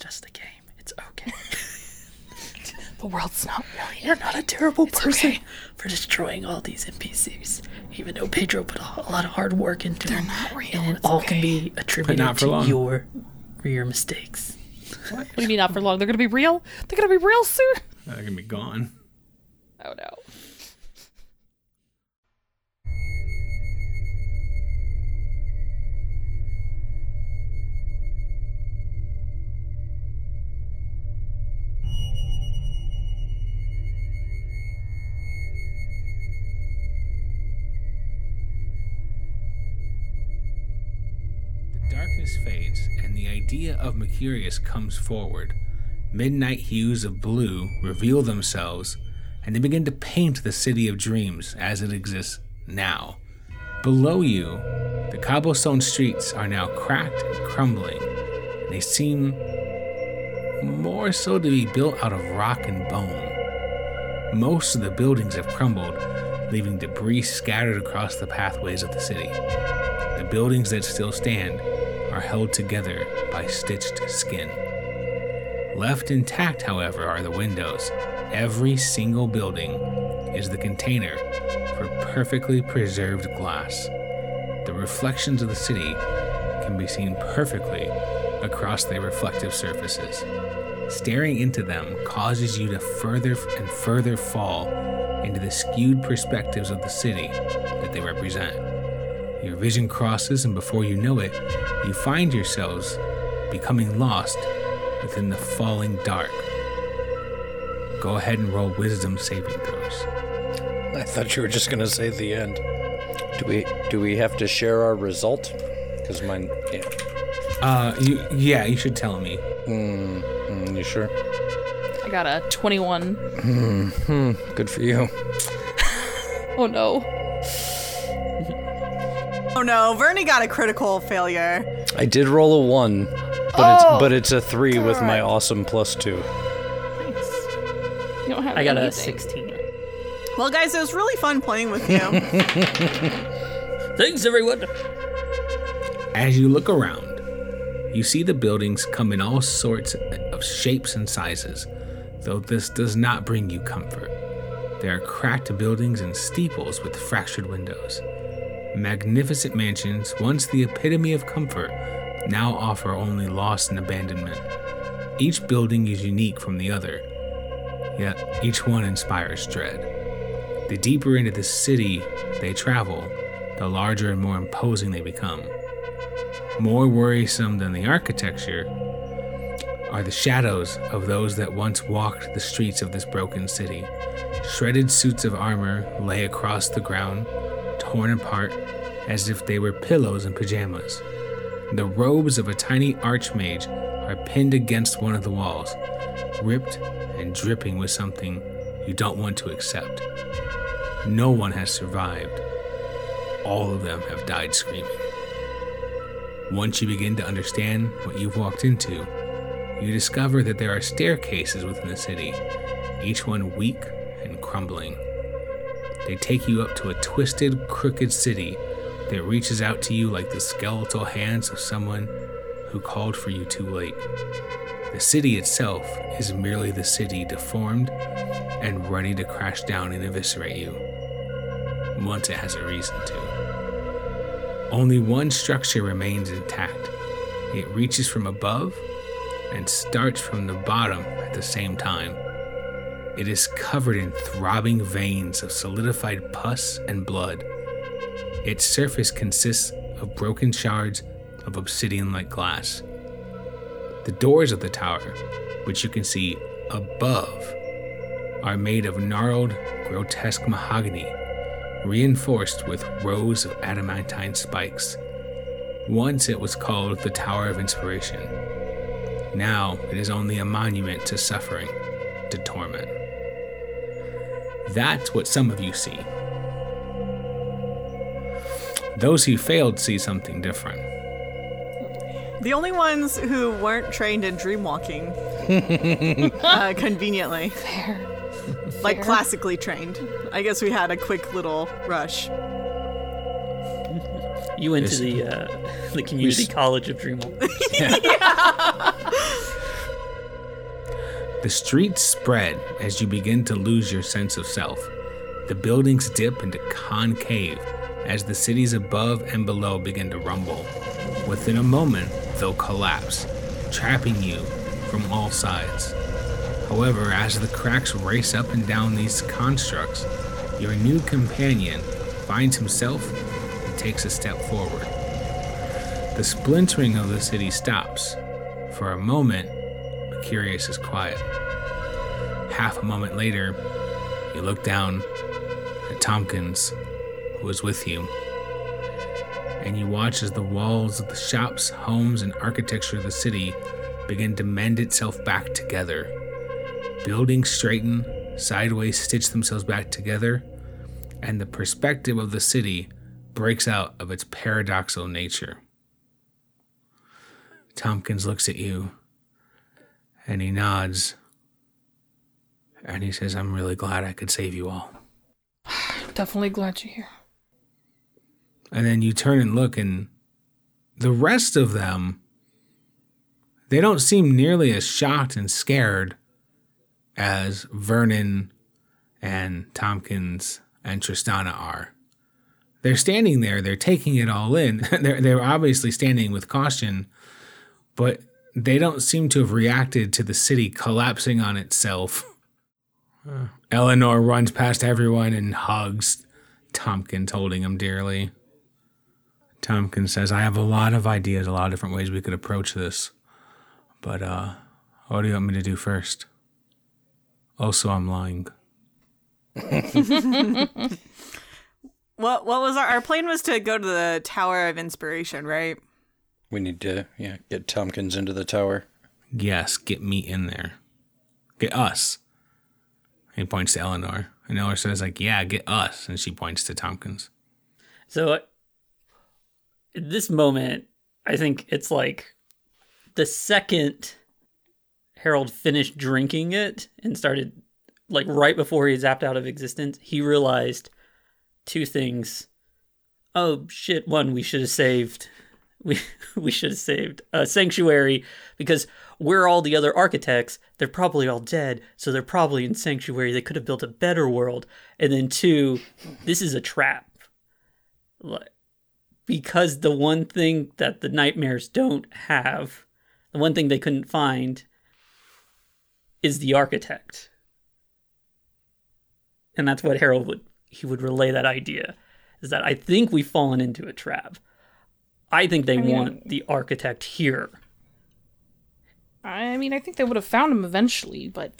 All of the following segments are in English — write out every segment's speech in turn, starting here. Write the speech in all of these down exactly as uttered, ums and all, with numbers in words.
It's just a game. It's okay. The world's not really. You're not a terrible it's person okay. for destroying all these N P Cs, even though Pedro put a lot of hard work into They're them. They're not real. And it's all okay. can be attributed to long. your your mistakes. What? What do you mean not for long? They're going to be real? They're going to be real soon? They're going to be gone. Oh, no. Darkness fades, and the idea of Mercurius comes forward. Midnight hues of blue reveal themselves, and they begin to paint the city of dreams as it exists now. Below you, the cobblestone streets are now cracked and crumbling, and they seem more so to be built out of rock and bone. Most of the buildings have crumbled, leaving debris scattered across the pathways of the city. The buildings that still stand are held together by stitched skin. Left intact, however, are the windows. Every single building is the container for perfectly preserved glass. The reflections of the city can be seen perfectly across their reflective surfaces. Staring into them causes you to further and further fall into the skewed perspectives of the city that they represent. Your vision crosses, and before you know it, you find yourselves becoming lost within the falling dark. Go ahead and roll wisdom saving throws. I thought you were just going to say the end. Do we do we have to share our result? Because mine, yeah. Uh, you, yeah, you should tell me. Mm, mm, you sure? I got a twenty-one. Mm, mm, good for you. Oh, no. Oh no, Vernie got a critical failure. I did roll a one, but, oh, it's, but it's a three God. with my awesome plus two. Thanks. You don't have I got anything. A sixteen. Well, guys, it was really fun playing with you. Thanks, everyone. As you look around, you see the buildings come in all sorts of shapes and sizes, though this does not bring you comfort. There are cracked buildings and steeples with fractured windows. Magnificent mansions, once the epitome of comfort, now offer only loss and abandonment. Each building is unique from the other, yet each one inspires dread. The deeper into the city they travel, the larger and more imposing they become. More worrisome than the architecture are the shadows of those that once walked the streets of this broken city. Shredded suits of armor lay across the ground, torn apart as if they were pillows and pajamas. The robes of a tiny archmage are pinned against one of the walls, ripped and dripping with something you don't want to accept. No one has survived. All of them have died screaming. Once you begin to understand what you've walked into, you discover that there are staircases within the city, each one weak and crumbling. They take you up to a twisted, crooked city that reaches out to you like the skeletal hands of someone who called for you too late. The city itself is merely the city, deformed and ready to crash down and eviscerate you, once it has a reason to. Only one structure remains intact. It reaches from above and starts from the bottom at the same time. It is covered in throbbing veins of solidified pus and blood. Its surface consists of broken shards of obsidian-like glass. The doors of the tower, which you can see above, are made of gnarled, grotesque mahogany, reinforced with rows of adamantine spikes. Once it was called the Tower of Inspiration. Now it is only a monument to suffering, to torment. That's what some of you see. Those who failed see something different. The only ones who weren't trained in dreamwalking, uh, conveniently. Fair. Like Fair. Classically trained. I guess we had a quick little rush. You went it's, to the uh, the community s- college of dreamwalking. Yeah. The streets spread as you begin to lose your sense of self. The buildings dip into concave as the cities above and below begin to rumble. Within a moment, they'll collapse, trapping you from all sides. However, as the cracks race up and down these constructs, your new companion finds himself and takes a step forward. The splintering of the city stops. For a moment, Mercurius is quiet. Half a moment later, you look down at Tompkins, who is with you, and you watch as the walls of the shops, homes, and architecture of the city begin to mend itself back together. Buildings straighten, sideways stitch themselves back together, and the perspective of the city breaks out of its paradoxical nature. Tompkins looks at you, and he nods, and he says, "I'm really glad I could save you all." Definitely glad you're here. And then you turn and look, and the rest of them, they don't seem nearly as shocked and scared as Vernon and Tompkins and Tristana are. They're standing there. They're taking it all in. they're, they're obviously standing with caution, but they don't seem to have reacted to the city collapsing on itself. Uh, Eleanor runs past everyone and hugs Tompkins, holding him dearly. Tompkins says, "I have a lot of ideas, a lot of different ways we could approach this. But uh, what do you want me to do first? Also, I'm lying." What what was our, our plan was to go to the Tower of Inspiration, right? We need to yeah get Tompkins into the tower. Yes, get me in there. Get us. He points to Eleanor. And Eleanor says, like, yeah, get us. And she points to Tompkins. So at this moment, I think it's like the second Harold finished drinking it and started, like, right before he zapped out of existence, he realized two things. Oh, shit. One, we should have saved. We we should have saved a sanctuary, because where are all the other architects? They're probably all dead, so they're probably in sanctuary. They could have built a better world. And then two, this is a trap. Because the one thing that the nightmares don't have, the one thing they couldn't find, is the architect. And that's what Harold would, he would relay that idea, is that I think we've fallen into a trap. I think they I mean, want the architect here. I mean, I think they would have found him eventually, but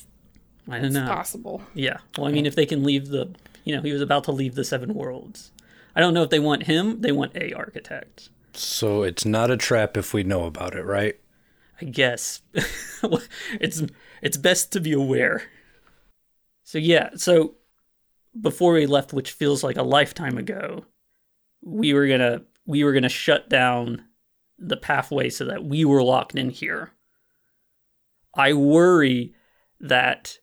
I don't know. It's possible. Yeah. Well, I mean, if they can leave the, you know, he was about to leave the Seven Worlds. I don't know if they want him. They want a architect. So it's not a trap if we know about it, right? I guess. it's it's best to be aware. So yeah. So before we left, which feels like a lifetime ago, we were gonna. we were going to shut down the pathway so that we were locked in here. I worry that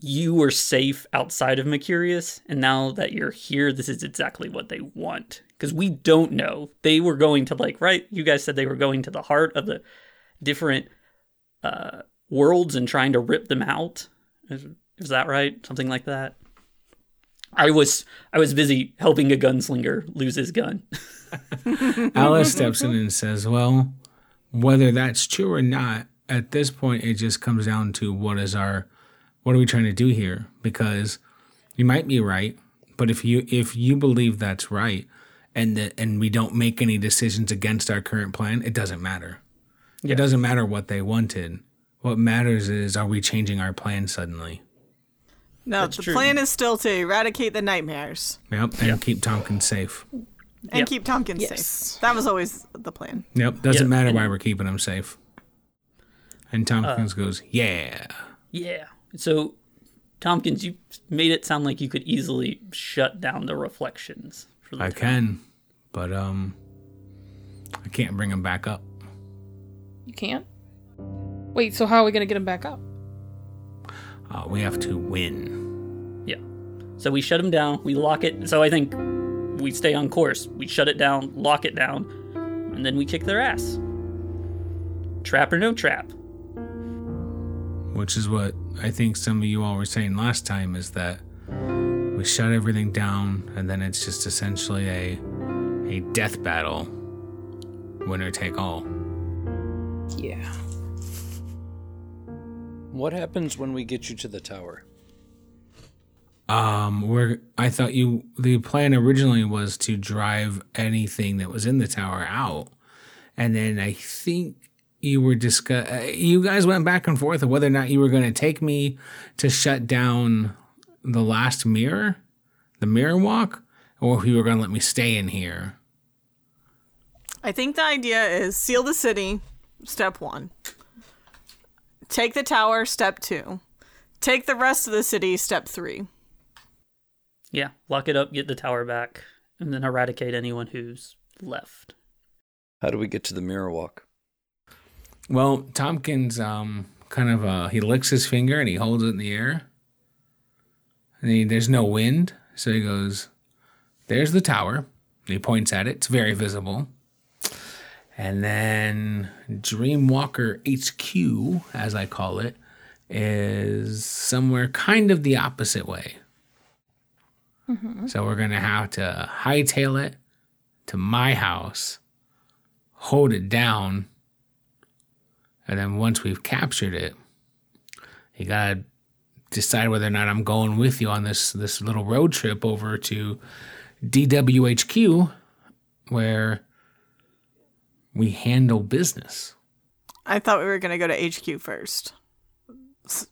you were safe outside of Mercurius, and now that you're here, this is exactly what they want. Because we don't know. They were going to, like, right, you guys said they were going to the heart of the different uh, worlds and trying to rip them out. Is, is that right? Something like that? I was I was busy helping a gunslinger lose his gun. Alice steps in and says, well, whether that's true or not, at this point, it just comes down to what is our, what are we trying to do here? Because you might be right, but if you if you believe that's right and the, and we don't make any decisions against our current plan, it doesn't matter. Yeah. It doesn't matter what they wanted. What matters is, are we changing our plan suddenly? No, That's the true. plan is still to eradicate the nightmares. Yep, and yep. keep Tompkins safe. And yep. keep Tompkins yes. safe. That was always the plan. Yep, doesn't yep. matter and why we're keeping him safe. And Tompkins uh, goes, yeah. Yeah. So, Tompkins, you made it sound like you could easily shut down the reflections. For the I time. can, but um, I can't bring them back up. You can't? Wait, so how are we going to get them back up? Uh, we have to win. Yeah. So we shut him down. We lock it. So I think we stay on course. We shut it down, lock it down, and then we kick their ass. Trap or no trap. which is what I think some of you all were saying last time, is that we shut everything down and then it's just essentially a a death battle, winner take all. Yeah. What happens when we get you to the tower? Um, we're, I thought you, the plan originally was to drive anything that was in the tower out. And then I think you were discuss, you guys went back and forth of whether or not you were going to take me to shut down the last mirror, the mirror walk, or if you were going to let me stay in here. I think the idea is seal the city, step one. Take the tower, step two. Take the rest of the city, step three. Yeah, lock it up, get the tower back, and then eradicate anyone who's left. How do we get to the mirror walk? Well, Tompkins um, kind of, uh, he licks his finger and he holds it in the air. And he, there's no wind, so he goes, there's the tower. And he points at it, it's very visible. And then Dreamwalker H Q, as I call it, is somewhere kind of the opposite way. Mm-hmm. So we're going to have to hightail it to my house, hold it down, and then once we've captured it, you got to decide whether or not I'm going with you on this, this little road trip over to D W H Q, where we handle business. I thought we were going to go to H Q first. S-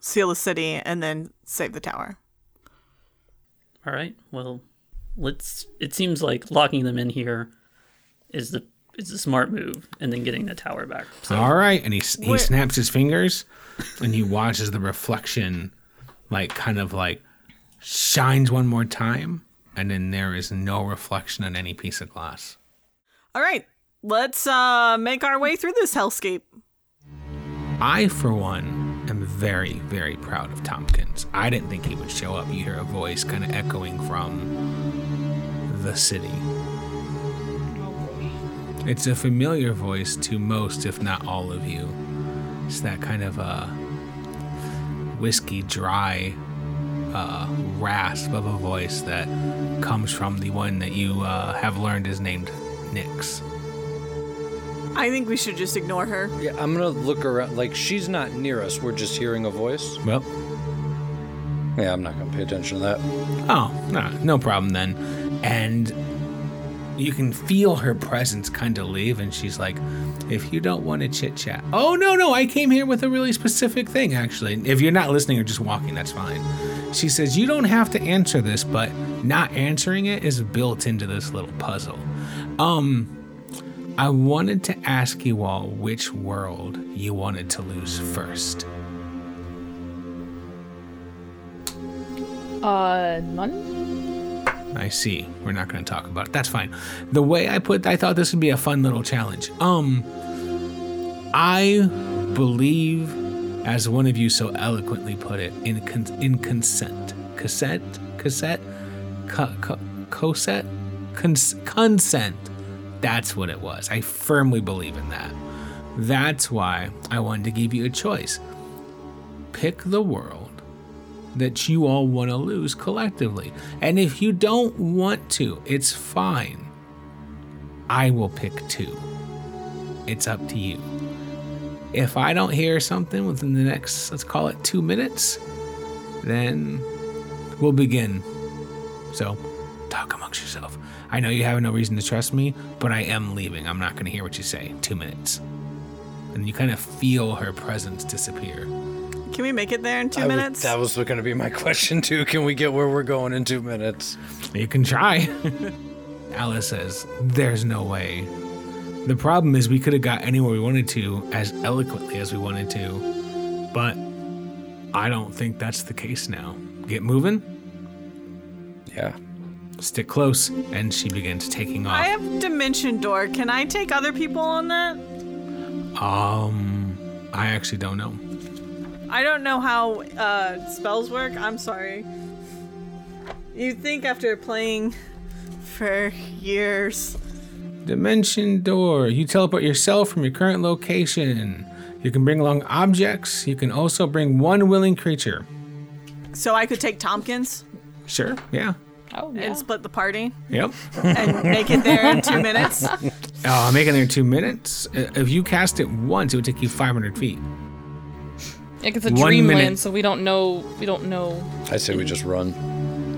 seal the city and then save the tower. All right. Well, let's. It seems like locking them in here is the is a smart move, and then getting the tower back. So. All right. And he he Wait. snaps his fingers, and he watches the reflection, like kind of like shines one more time, and then there is no reflection on any piece of glass. All right. Let's uh, make our way through this hellscape. I, for one, am very, very proud of Tompkins. I didn't think he would show up. You hear a voice kind of echoing from the city. It's a familiar voice to most, if not all of you. It's that kind of uh, whiskey dry uh, rasp of a voice that comes from the one that you uh, have learned is named Nyx. I think we should just ignore her. Yeah, I'm going to look around. Like, she's not near us. We're just hearing a voice. Well. Yeah, I'm not going to pay attention to that. Oh, no, no problem then. And you can feel her presence kind of leave, and she's like, if you don't want to chit-chat. Oh, no, no, I came here with a really specific thing, actually. If you're not listening or just walking, that's fine. She says, you don't have to answer this, but not answering it is built into this little puzzle. Um... I wanted to ask you all which world you wanted to lose first. Uh, none? I see. We're not going to talk about it. That's fine. The way I put, I thought this would be a fun little challenge. Um, I believe, as one of you so eloquently put it, in con- in consent. Cassette? Cassette? Co- co- cosette? Cons- consent. That's what it was. I firmly believe in that. That's why I wanted to give you a choice. Pick the world that you all want to lose collectively. And if you don't want to, it's fine. I will pick two. It's up to you. If I don't hear something within the next, let's call it two minutes, then we'll begin. So talk amongst yourself. I know you have no reason to trust me, but I am leaving. I'm not going to hear what you say. Two minutes. And you kind of feel her presence disappear. Can we make it there in two I minutes? Would, that was going to be my question, too. Can we get where we're going in two minutes? You can try. Alice says, there's no way. The problem is we could have got anywhere we wanted to as eloquently as we wanted to, but I don't think that's the case now. Get moving? Yeah. Stick close, and she begins taking off. I have Dimension Door. Can I take other people on that? Um, I actually don't know. I don't know how uh, spells work. I'm sorry. You'd think after playing for years. Dimension Door. You teleport yourself from your current location. You can bring along objects. You can also bring one willing creature. So I could take Tompkins? Sure, yeah. Oh, yeah. And split the party? Yep. And make it there in two minutes? Oh, make it there in two minutes? If you cast it once, it would take you five hundred feet. Like it's a dreamland, so we don't know. We don't know. I say we just run.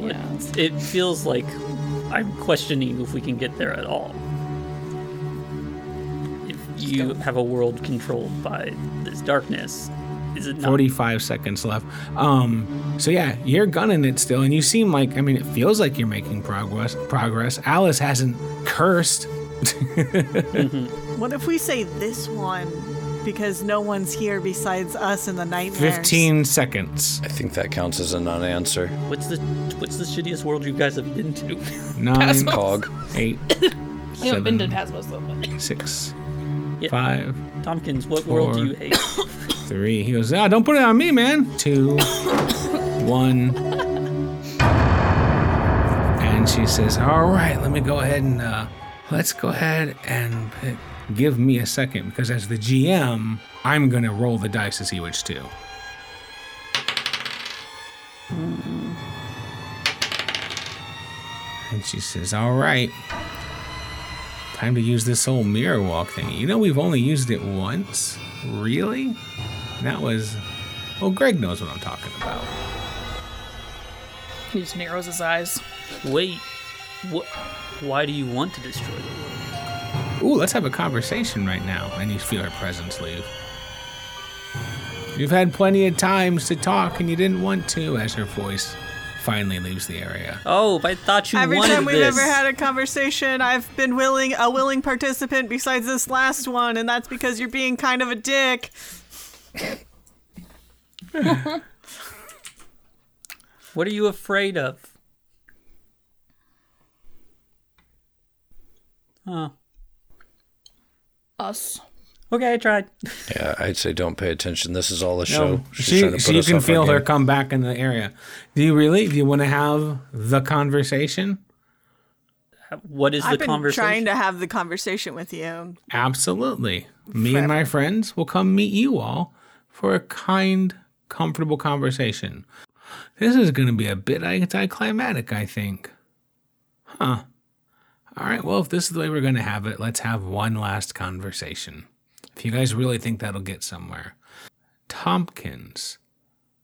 Yeah. It feels like I'm questioning if we can get there at all. If you have a world controlled by this darkness, is it not? forty-five seconds left. Um. So yeah, you're gunning it still, and you seem like. I mean, it feels like you're making progress. Progress. Alice hasn't cursed. Mm-hmm. What if we say this one? Because no one's here besides us in the nightmares. Fifteen seconds. I think that counts as a non-answer. What's the What's the shittiest world you guys have been to? Nine. Cog. Eight. I haven't been to Tasmos though. Six. Yeah. Five. Tompkins, what four, world do you hate? Three. He goes, ah, don't put it on me, man. Two. One. And she says, all right, let me go ahead and uh, let's go ahead and. Pick. Give me a second, because as the G M, I'm going to roll the dice to see which two. And she says, all right, time to use this whole mirror walk thing. You know, we've only used it once. Really? That was... Well, Greg knows what I'm talking about. He just narrows his eyes. Wait, what? Why do you want to destroy the world? Ooh, let's have a conversation right now. And you feel her presence leave. You've had plenty of times to talk, and you didn't want to, as her voice finally leaves the area. Oh, I thought you Every wanted this. Every time we've ever had a conversation, I've been willing a willing participant besides this last one, and that's because you're being kind of a dick. What are you afraid of? Huh. Us. Okay, I tried. Yeah, I'd say don't pay attention. This is all a show. No, She's she, trying to put so you us can feel her game. Come back in the area. Do you really? Do you want to have the conversation? What is I've the conversation? I've been trying to have the conversation with you. Absolutely. Me Forever. And my friends will come meet you all for a kind, comfortable conversation. This is going to be a bit anticlimactic, I think. Huh. All right, well, if this is the way we're going to have it, let's have one last conversation. If you guys really think that'll get somewhere. Tompkins,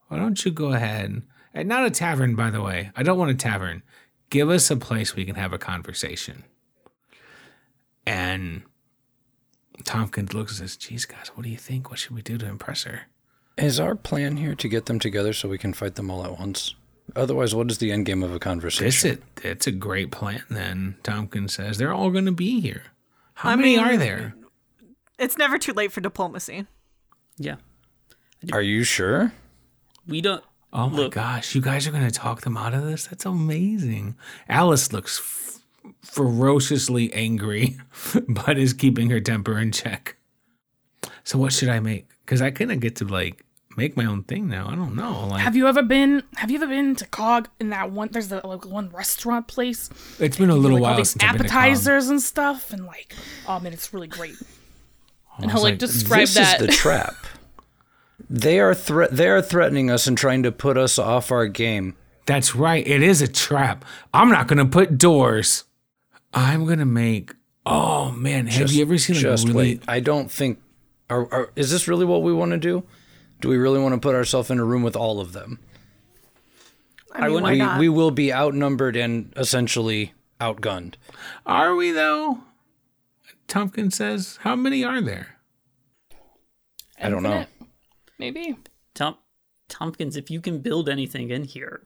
why don't you go ahead, and not a tavern, by the way. I don't want a tavern. Give us a place we can have a conversation. And Tompkins looks and says, geez, guys, what do you think? What should we do to impress her? Is our plan here to get them together so we can fight them all at once? Otherwise, what is the end game of a conversation? That's it. That's a great plan, then, Tompkins says. They're all going to be here. How I many mean, are there? It's never too late for diplomacy. Yeah. Are you sure? We don't... Oh, my look. Gosh. You guys are going to talk them out of this? That's amazing. Alice looks f- ferociously angry, but is keeping her temper in check. So what should I make? Because I couldn't get to, like... make my own thing now. I don't know. Like, have you ever been? Have you ever been to Cog? In that one, there's the, like one restaurant place. It's been a little like, while. All these since appetizers and stuff, and like, oh man, it's really great. And he'll like, like describe this that. This is the trap. They are thre- They are threatening us and trying to put us off our game. That's right. It is a trap. I'm not gonna put doors. I'm gonna make. Oh man, have just, you ever seen? Like, just really... wait. I don't think. Are, are, is this really what we want to do? Do we really want to put ourselves in a room with all of them? I mean, why not? We will be outnumbered and essentially outgunned. Are we, though? Tompkins says, how many are there? Infinite. I don't know. Maybe. Tom- Tompkins, if you can build anything in here,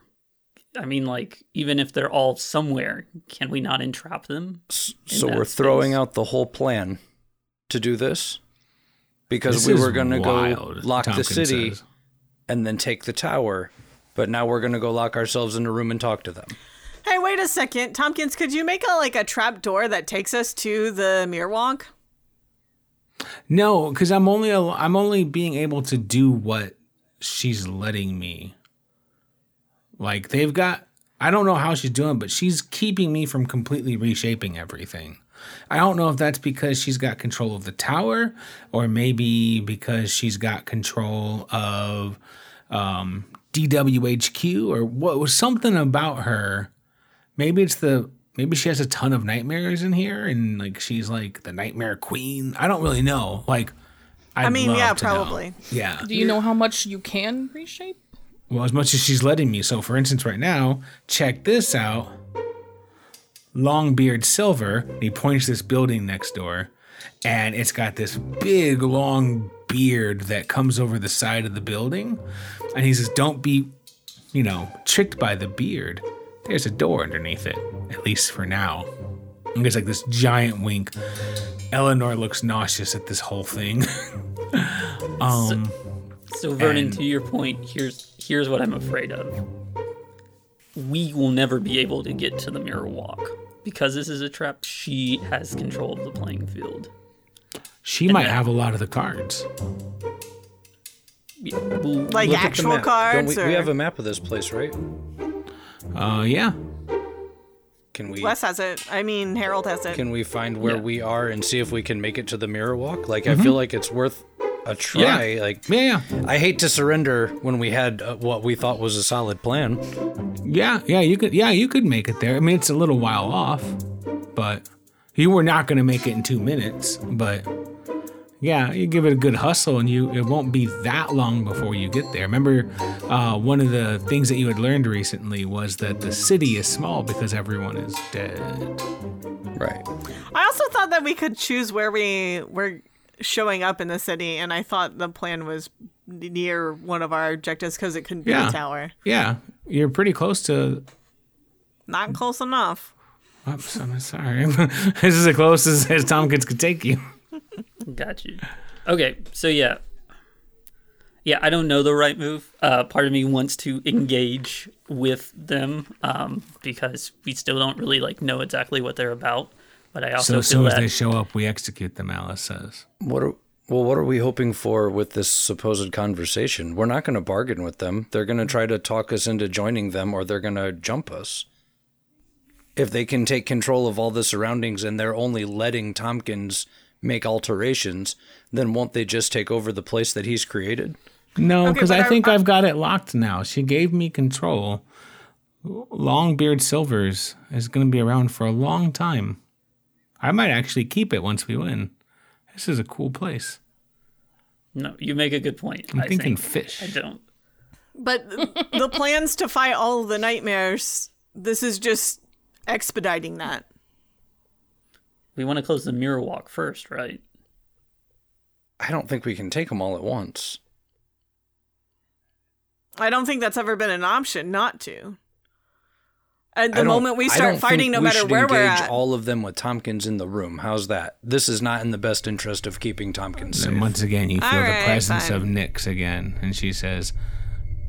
I mean, like, even if they're all somewhere, can we not entrap them? So we're throwing out the whole plan to do this? Because we were going to go lock the city and then take the tower. But now we're going to go lock ourselves in a room and talk to them. Hey, wait a second. Tompkins, could you make a, like a trap door that takes us to the Mirror Walk? No, because I'm only a, I'm only being able to do what she's letting me. Like they've got, I don't know how she's doing, but she's keeping me from completely reshaping everything. I don't know if that's because she's got control of the tower, or maybe because she's got control of um, D W H Q, or what was something about her. Maybe it's the maybe she has a ton of nightmares in here, and like she's like the nightmare queen. I don't really know. Like, I'd I mean, love yeah, to probably. Know. Yeah. Do you know how much you can reshape? Well, as much as she's letting me. So, for instance, right now, check this out. Longbeard Silver, and he points this building next door, and it's got this big, long beard that comes over the side of the building. And he says, don't be, you know, tricked by the beard. There's a door underneath it, at least for now. And there's like this giant wink. Eleanor looks nauseous at this whole thing. um... So- So Vernon, and, to your point, here's here's what I'm afraid of. We will never be able to get to the Mirror Walk. Because this is a trap, she has control of the playing field. She and might that, have a lot of the cards. Yeah, we'll like actual cards? We, or... we have a map of this place, right? Uh, yeah. Can we, Wes has it. I mean, Harold has it. Can we find where yeah. we are and see if we can make it to the Mirror Walk? Like, mm-hmm. I feel like it's worth... a try, yeah. like yeah, yeah. I hate to surrender when we had uh, what we thought was a solid plan. Yeah, yeah, you could, yeah, you could make it there. I mean, it's a little while off, but you were not going to make it in two minutes. But yeah, you give it a good hustle, and you it won't be that long before you get there. Remember, uh, one of the things that you had learned recently was that the city is small because everyone is dead. Right. I also thought that we could choose where we were. Showing up in the city, and I thought the plan was near one of our objectives because it couldn't be yeah. the tower. Yeah, you're pretty close to. Not close enough. Oops, I'm sorry. This is as close as, as Tompkins could take you. Got you. Okay, so yeah, yeah. I don't know the right move. Uh, part of me wants to engage with them um, because we still don't really like know exactly what they're about. But I also so as soon as they show up, we execute them, Alice says. What are, well, what are we hoping for with this supposed conversation? We're not going to bargain with them. They're going to try to talk us into joining them, or they're going to jump us. If they can take control of all the surroundings and they're only letting Tompkins make alterations, then won't they just take over the place that he's created? No, because okay, I, I think I, I've got it locked now. She gave me control. Longbeard Silvers is going to be around for a long time. I might actually keep it once we win. This is a cool place. No, you make a good point. I'm I thinking think. fish. I don't. But the plans to fight all the nightmares, this is just expediting that. We want to close the Mirror Walk first, right? I don't think we can take them all at once. I don't think that's ever been an option not to. At the moment we start fighting, no matter where we're at. I should engage all of them with Tompkins in the room. How's that? This is not in the best interest of keeping Tompkins safe. And once again, you feel the presence of Nyx again. And she says,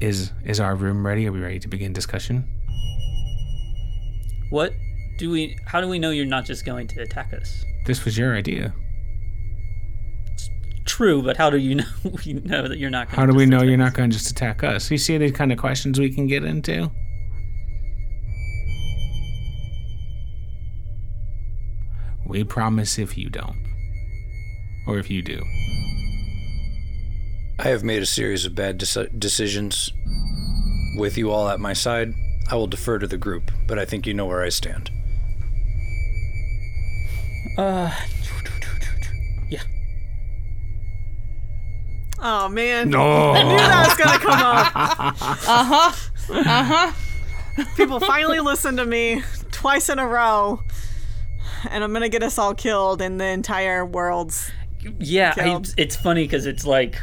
is is our room ready? Are we ready to begin discussion? What do we, how do we know you're not just going to attack us? This was your idea. It's true, but how do you know, you know that you're not going to attack us? How do we know you're not going to just attack us? You see any kind of questions we can get into? We promise if you don't. Or if you do. I have made a series of bad de- decisions. With you all at my side, I will defer to the group, but I think you know where I stand. Uh, yeah. Oh, man. No. I knew that was going to come up. Uh-huh. Uh-huh. People finally listened to me twice in a row. And I'm going to get us all killed and the entire world's Yeah, I, it's funny because it's like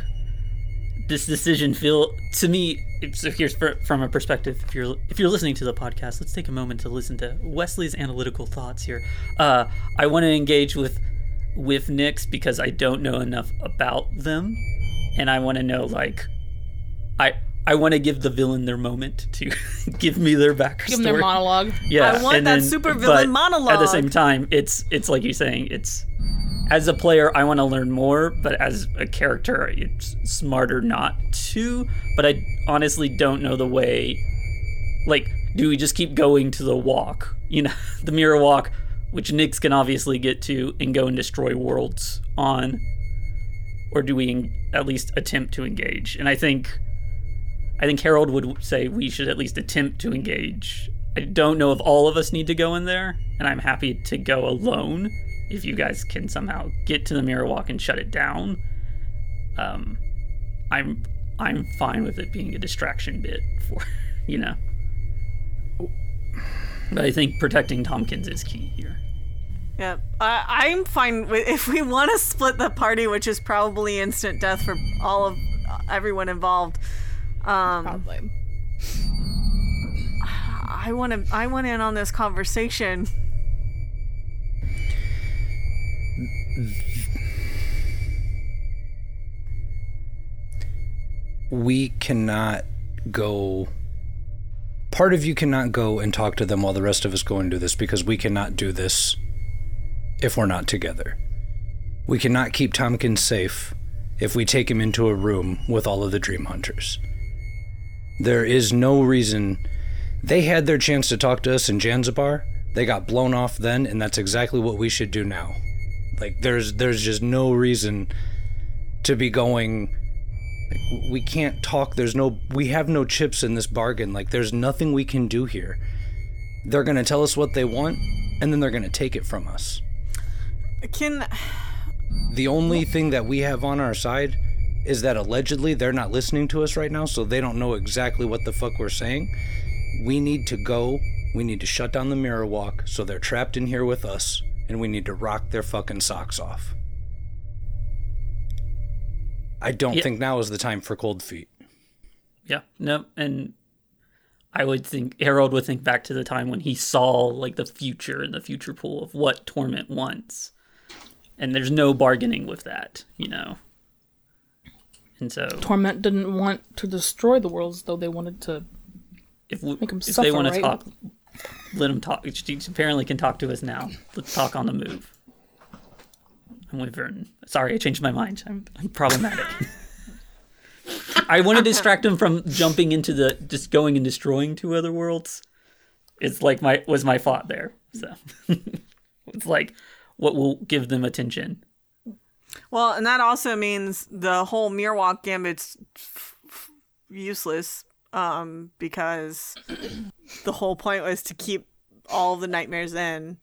this decision feel to me, so here's from a perspective, if you're if you're listening to the podcast, let's take a moment to listen to Wesley's analytical thoughts here. Uh, I want to engage with, with Nyx because I don't know enough about them. And I want to know, like, I... I want to give the villain their moment to give me their backstory. Give them their monologue. Yeah, I want and that then, super villain monologue. At the same time, it's it's like you're saying. It's as a player, I want to learn more, but as a character, it's smarter not to. But I honestly don't know the way. Like, do we just keep going to the walk? You know, the Mirror Walk. which Nyx can obviously get to and go and destroy worlds on, or do we en- at least attempt to engage? And I think, I think Harold would say we should at least attempt to engage. I don't know if all of us need to go in there, and I'm happy to go alone if you guys can somehow get to the Mirror Walk and shut it down. Um, I'm I'm fine with it being a distraction bit for, you know. But I think protecting Tompkins is key here. Yep, uh, I'm fine with if we want to split the party, which is probably instant death for all of uh, everyone involved. Um, probably. I want to. I want in on this conversation. We cannot go. Part of you cannot go and talk to them while the rest of us go and do this, because we cannot do this if we're not together. We cannot keep Tompkins safe if we take him into a room with all of the Dream Hunters. There is no reason. They had their chance to talk to us in Zanzibar. They got blown off then, and that's exactly what we should do now. Like, there's there's just no reason to be going. We can't talk. There's no, we have no chips in this bargain. Like, there's nothing we can do here. They're going to tell us what they want, and then they're going to take it from us. Can... The only thing that we have on our side is that allegedly they're not listening to us right now, so they don't know exactly what the fuck we're saying. We need to go. We need to shut down the Mirror Walk so they're trapped in here with us, and we need to rock their fucking socks off. I don't yeah. think now is the time for cold feet. Yeah, no, and I would think, Harold would think back to the time when he saw, like, the future and the future pool of what Torment wants. And there's no bargaining with that, you know. And so... Torment didn't want to destroy the worlds, though. They wanted to if we, make them if suffer, If they want right? to talk, let them talk. She apparently can talk to us now. Let's talk on the move. I'm with Vernon. Sorry, I changed my mind. I'm, I'm problematic. I want to distract him from jumping into the just going and destroying two other worlds. It's like my was my thought there. So it's like what will give them attention. Well, and that also means the whole Mirror Walk gambit's f- f- useless um, because the whole point was to keep all the nightmares in.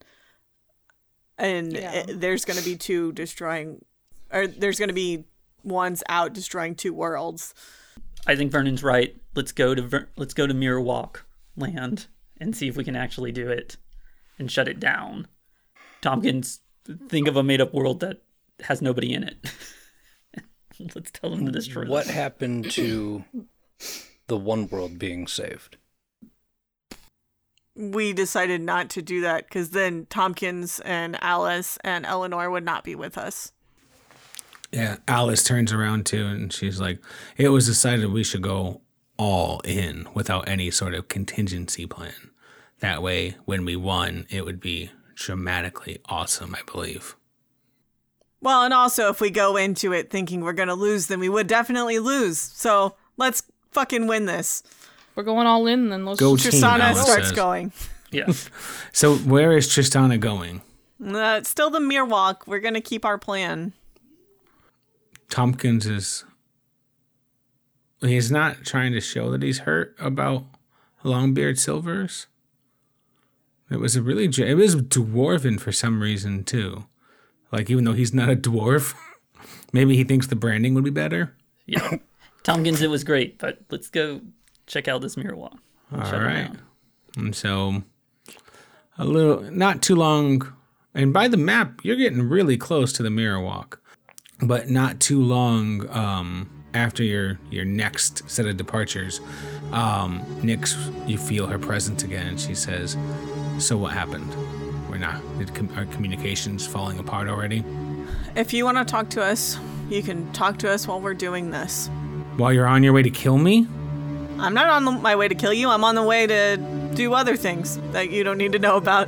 And yeah. it, there's going to be two destroying, or there's going to be ones out destroying two worlds. I think Vernon's right. Let's go to Ver- let's go to Mirror Walk land and see if we can actually do it and shut it down. Tompkins, think of a made-up world that has nobody in it. Let's tell them to destroy. What this. happened to the one world being saved? We decided not to do that because then Tompkins and Alice and Eleanor would not be with us. Yeah, Alice turns around too, and she's like, it was decided we should go all in without any sort of contingency plan. That way, when we won, it would be dramatically awesome, I believe. Well, and also if we go into it thinking we're going to lose, then we would definitely lose. So let's fucking win this. We're going all in, then let's go. Tristana starts says. going. Yeah. So where is Tristana going? Uh, it's still the Mirror Walk. We're going to keep our plan. Tompkins is... He's not trying to show that he's hurt about Longbeard Silvers. It was a really... It was dwarven for some reason, too. Like, even though he's not a dwarf, maybe he thinks the branding would be better. Yeah. Tompkins, it was great, but let's go... Check out this mirror wall. All right. And so a little, not too long. And by the map, you're getting really close to the Mirror Walk, but not too long um, after your, your next set of departures. Um, Nyx, you feel her presence again. And she says, so what happened? We're not, did com- our communication's falling apart already? If you want to talk to us, you can talk to us while we're doing this. While you're on your way to kill me? I'm not on the, my way to kill you. I'm on the way to do other things that you don't need to know about.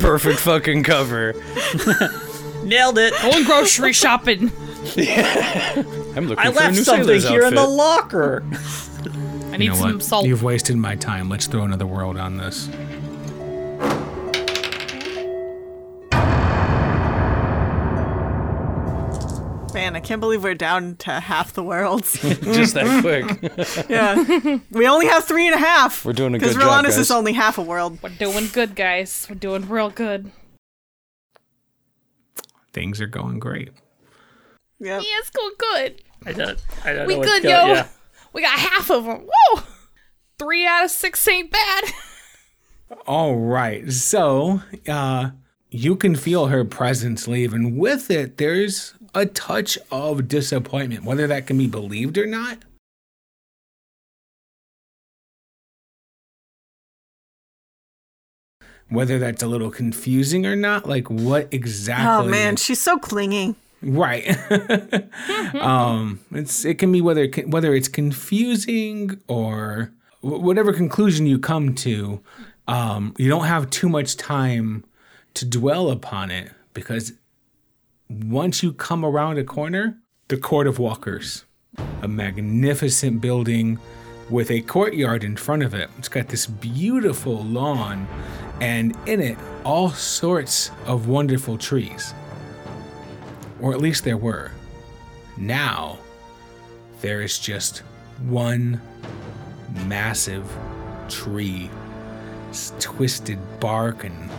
Perfect fucking cover. Nailed it. Going grocery shopping. Yeah. I'm looking I for left a new something here outfit. in the locker. I need you know some what? salt. You've wasted my time. Let's throw another world on this. Man, I can't believe we're down to half the worlds. Just that quick. Yeah. We only have three and a half. We're doing a good job, guys. Because Rolanus is only half a world. We're doing good, guys. We're doing real good. Things are going great. Yep. Yeah, it's going good. I don't, I don't we know good, yo. Yeah. We got half of them. Woo! Three out of six ain't bad. All right. So, uh, you can feel her presence leave, and with it, there's a touch of disappointment, whether that can be believed or not. Whether that's a little confusing or not, like what exactly. Oh, man, she's so clingy. Right. um, it's it can be whether whether it's confusing or whatever conclusion you come to. Um, you don't have too much time to dwell upon it, because once you come around a corner, the Court of Walkers, a magnificent building with a courtyard in front of it. It's got this beautiful lawn, and in it, all sorts of wonderful trees. Or at least there were. Now, there is just one massive tree. It's twisted bark and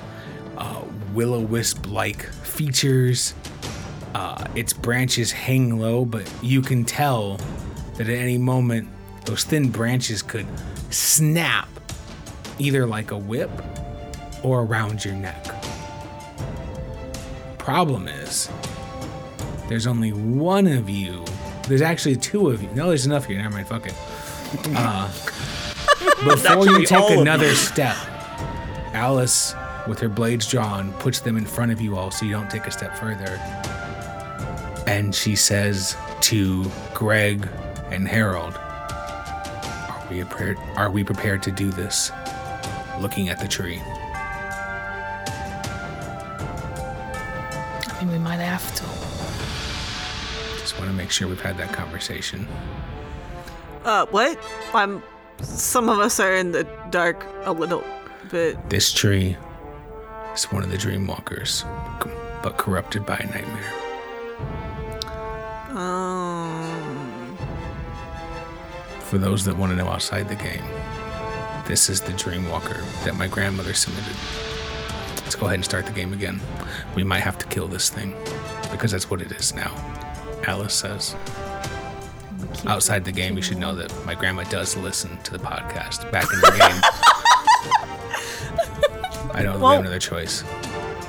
uh, will-o'-wisp-like features. Uh, its branches hang low, but you can tell that at any moment, those thin branches could snap, either like a whip or around your neck. Problem is, there's only one of you. There's actually two of you. No, there's enough here. Never mind. Fuck it. Uh, before you take another step, Alice, with her blades drawn, puts them in front of you all so you don't take a step further. And she says to Greg and Harold, "Are we prepared? Are we prepared to do this?" Looking at the tree. I mean, we might have to. Just want to make sure we've had that conversation. Uh, what? I'm. Some of us are in the dark a little bit. This tree is one of the Dreamwalkers, but corrupted by a nightmare. Um. For those that want to know outside the game, this is the Dreamwalker that my grandmother submitted. Let's go ahead and start the game again. We might have to kill this thing, because that's what it is now, Alice says. Outside the game, you should know that my grandma does listen to the podcast. Back in the game. I don't have another choice.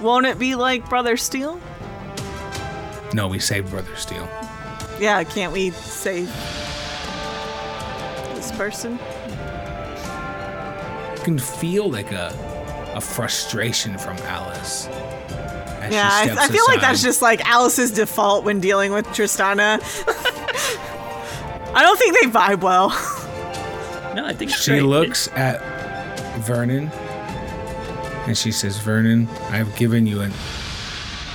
Won't it be like Brother Steel? No, we saved Brother Steel. Yeah, can't we save this person? You can feel like a... a frustration from Alice. Yeah, I, I feel aside. like that's just like Alice's default when dealing with Tristana. I don't think they vibe well. No, I think she great. looks at Vernon and she says, "Vernon, I've given you an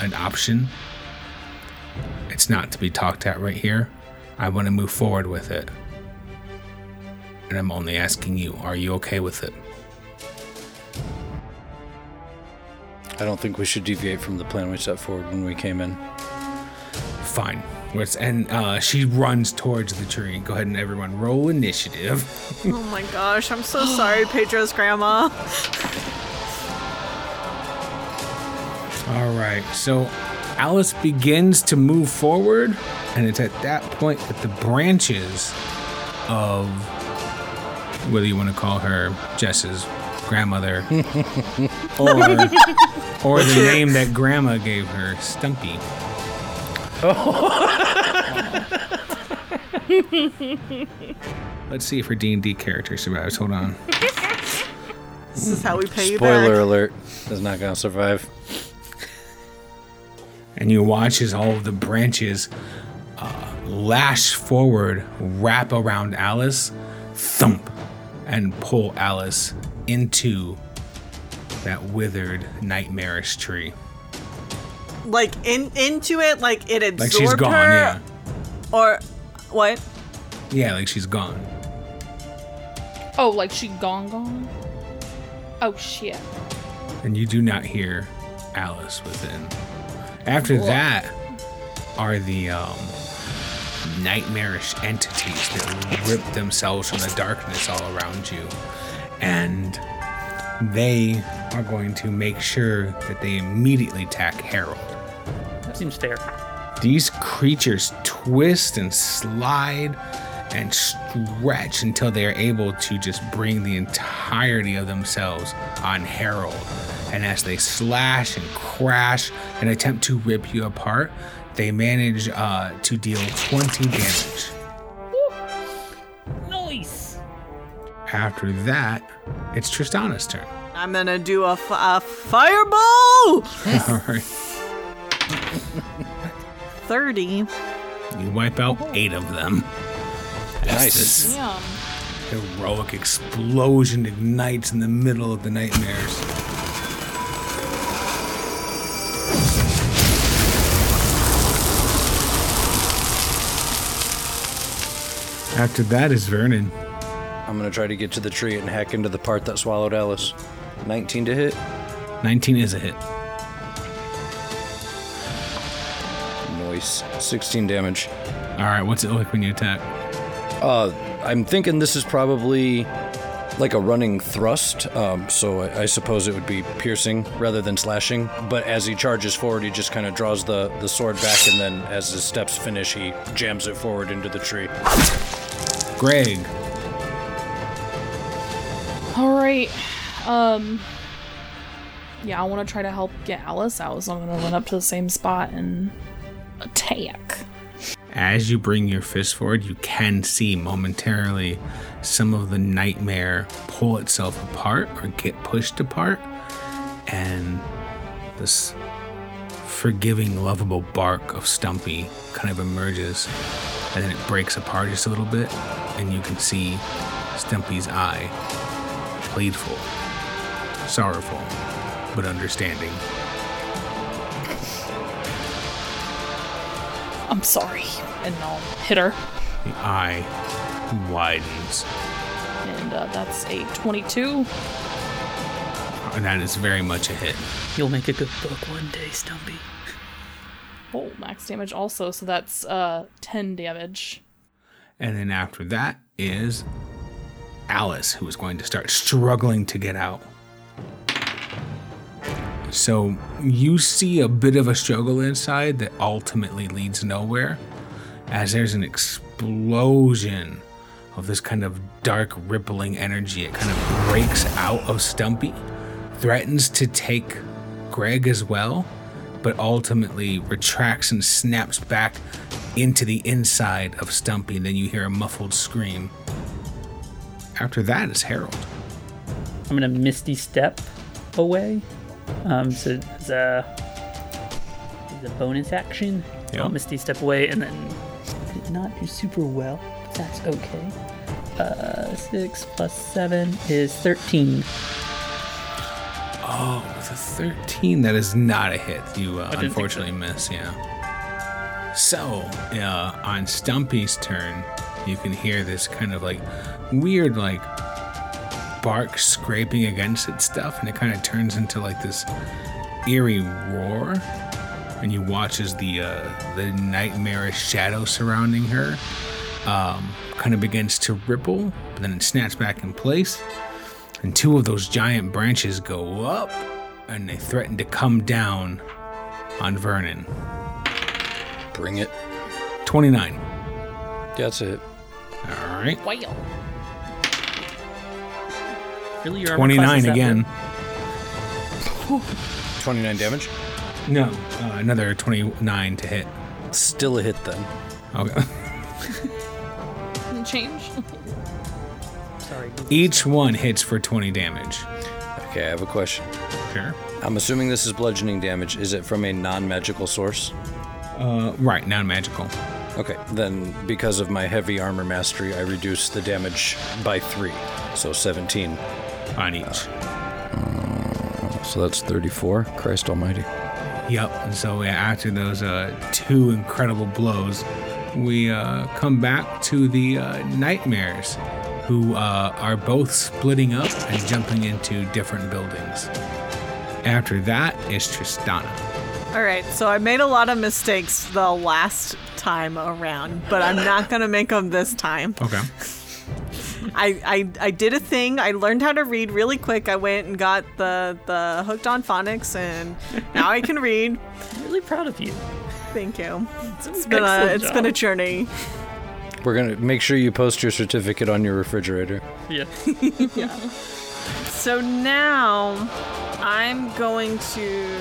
an option. It's not to be talked at right here. I want to move forward with it. And I'm only asking you, are you okay with it?" I don't think we should deviate from the plan we set forward when we came in. Fine. And uh, she runs towards the tree. Go ahead and everyone roll initiative. Oh my gosh, I'm so sorry, Pedro's grandma. All right, so Alice begins to move forward, and it's at that point that the branches of, whether you want to call her Jess's grandmother, or, or the name that grandma gave her, Stumpy. Oh. Let's see if her D and D character survives. Hold on. This is how we pay you back. Spoiler alert. It's not going to survive. And you watch as all of the branches uh, lash forward, wrap around Alice, thump, and pull Alice into that withered, nightmarish tree. Like, in into it? Like, it absorbed her? Like, she's gone, her, yeah. Or, what? Yeah, like, she's gone. Oh, like, she gone gone? Oh, shit. And you do not hear Alice within. After Whoa. that, are the um, nightmarish entities that rip themselves from the darkness all around you. And they are going to make sure that they immediately attack Harold. That seems fair. These creatures twist and slide and stretch until they are able to just bring the entirety of themselves on Harold. And as they slash and crash and attempt to rip you apart, they manage uh, to deal twenty damage. Ooh. Nice. After that, it's Tristana's turn. I'm going to do a, f- a fireball! All right. thirty. You wipe out eight of them. Nice. Damn. Heroic explosion ignites in the middle of the nightmares. After that is Vernon. I'm going to try to get to the tree and hack into the part that swallowed Alice. nineteen to hit. nineteen is a hit. Noise. sixteen damage. All right, what's it look when you attack? Uh, I'm thinking this is probably like a running thrust, um, so I, I suppose it would be piercing rather than slashing. But as he charges forward, he just kind of draws the, the sword back, and then as his steps finish, he jams it forward into the tree. Greg. All right. Um. Yeah, I want to try to help get Alice out, so I'm going to run up to the same spot and attack. As you bring your fist forward, you can see momentarily some of the nightmare pull itself apart or get pushed apart, and this forgiving, lovable bark of Stumpy kind of emerges, and then it breaks apart just a little bit, and you can see Stumpy's eye, pleadful, sorrowful, but understanding. I'm sorry. And I'll hit her. The eye widens. And uh, that's a twenty-two. And that is very much a hit. You'll make a good book one day, Stumpy. Oh, max damage also, so that's uh, ten damage. And then after that is Alice, who is going to start struggling to get out. So you see a bit of a struggle inside that ultimately leads nowhere, as there's an explosion of this kind of dark, rippling energy. It kind of breaks out of Stumpy, threatens to take Greg as well, but ultimately retracts and snaps back into the inside of Stumpy, and then you hear a muffled scream. After that is Harold. I'm going to Misty Step away. Um, so it's a, it's a bonus action. Yep. I'll Misty Step away, and then did not do super well, but that's okay. Uh, six plus seven is thirteen. Oh, with a thirteen, that is not a hit. You uh, unfortunately so. miss, yeah. So, uh, on Stumpy's turn, you can hear this kind of like weird, like, bark scraping against its stuff, and it kind of turns into like this eerie roar, and you watch as the uh, the nightmarish shadow surrounding her um, kind of begins to ripple, but then it snaps back in place, and two of those giant branches go up, and they threaten to come down on Vernon. Bring it. twenty-nine. That's it. All right. Wow. Really, twenty-nine again. twenty-nine damage? No, uh, another twenty-nine to hit. Still a hit then. Okay. Change? Sorry. Each one hits for twenty damage. Okay, I have a question. Sure. I'm assuming this is bludgeoning damage. Is it from a non-magical source? Uh, right, non-magical. Okay, then because of my heavy armor mastery, I reduce the damage by three, so seventeen. On each. Uh, so that's thirty-four. Christ almighty. Yep. And so yeah, after those uh, two incredible blows, we uh, come back to the uh, nightmares, who uh, are both splitting up and jumping into different buildings. After that is Tristana. Alright, so I made a lot of mistakes the last time around, but I'm not going to make them this time. Okay. I, I I did a thing. I learned how to read really quick. I went and got the, the hooked on phonics, and now I can read. I'm really proud of you. Thank you. It's, it's been a it's job. been a journey. We're going to make sure you post your certificate on your refrigerator. Yeah. Yeah. So now I'm going to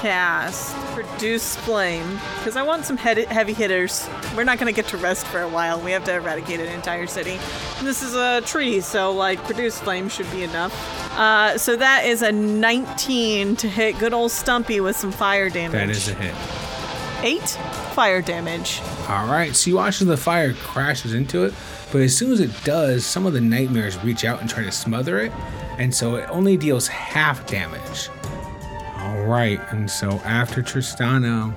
cast Produce Flame because I want some head- heavy hitters. We're not going to get to rest for a while. We have to eradicate an entire city. And this is a tree, so like Produce Flame should be enough. Uh, so that is a nineteen to hit good old Stumpy with some fire damage. That is a hit. Eight fire damage. All right, so you watch as the fire crashes into it, but as soon as it does, some of the nightmares reach out and try to smother it, and so it only deals half damage. All right, and so after Tristana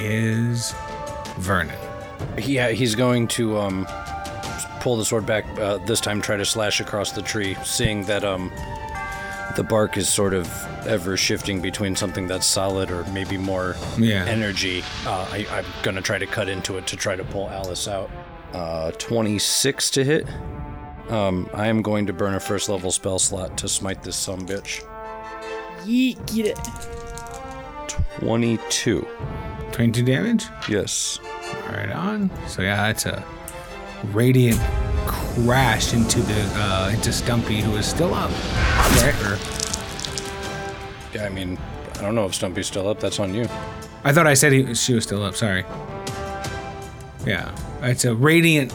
is Vernon. Yeah, he's going to um, pull the sword back, uh, this time try to slash across the tree, seeing that um, the bark is sort of ever shifting between something that's solid or maybe more yeah. energy. Uh, I, I'm going to try to cut into it to try to pull Alice out. Uh, twenty-six to hit. Um, I am going to burn a first level spell slot to smite this sumbitch. Yeet, get it. twenty-two. twenty-two damage? Yes. Right on. So yeah, that's a radiant crash into the uh, into Stumpy, who is still up. Yeah, I mean, I don't know if Stumpy's still up. That's on you. I thought I said he, she was still up. Sorry. Yeah, it's a radiant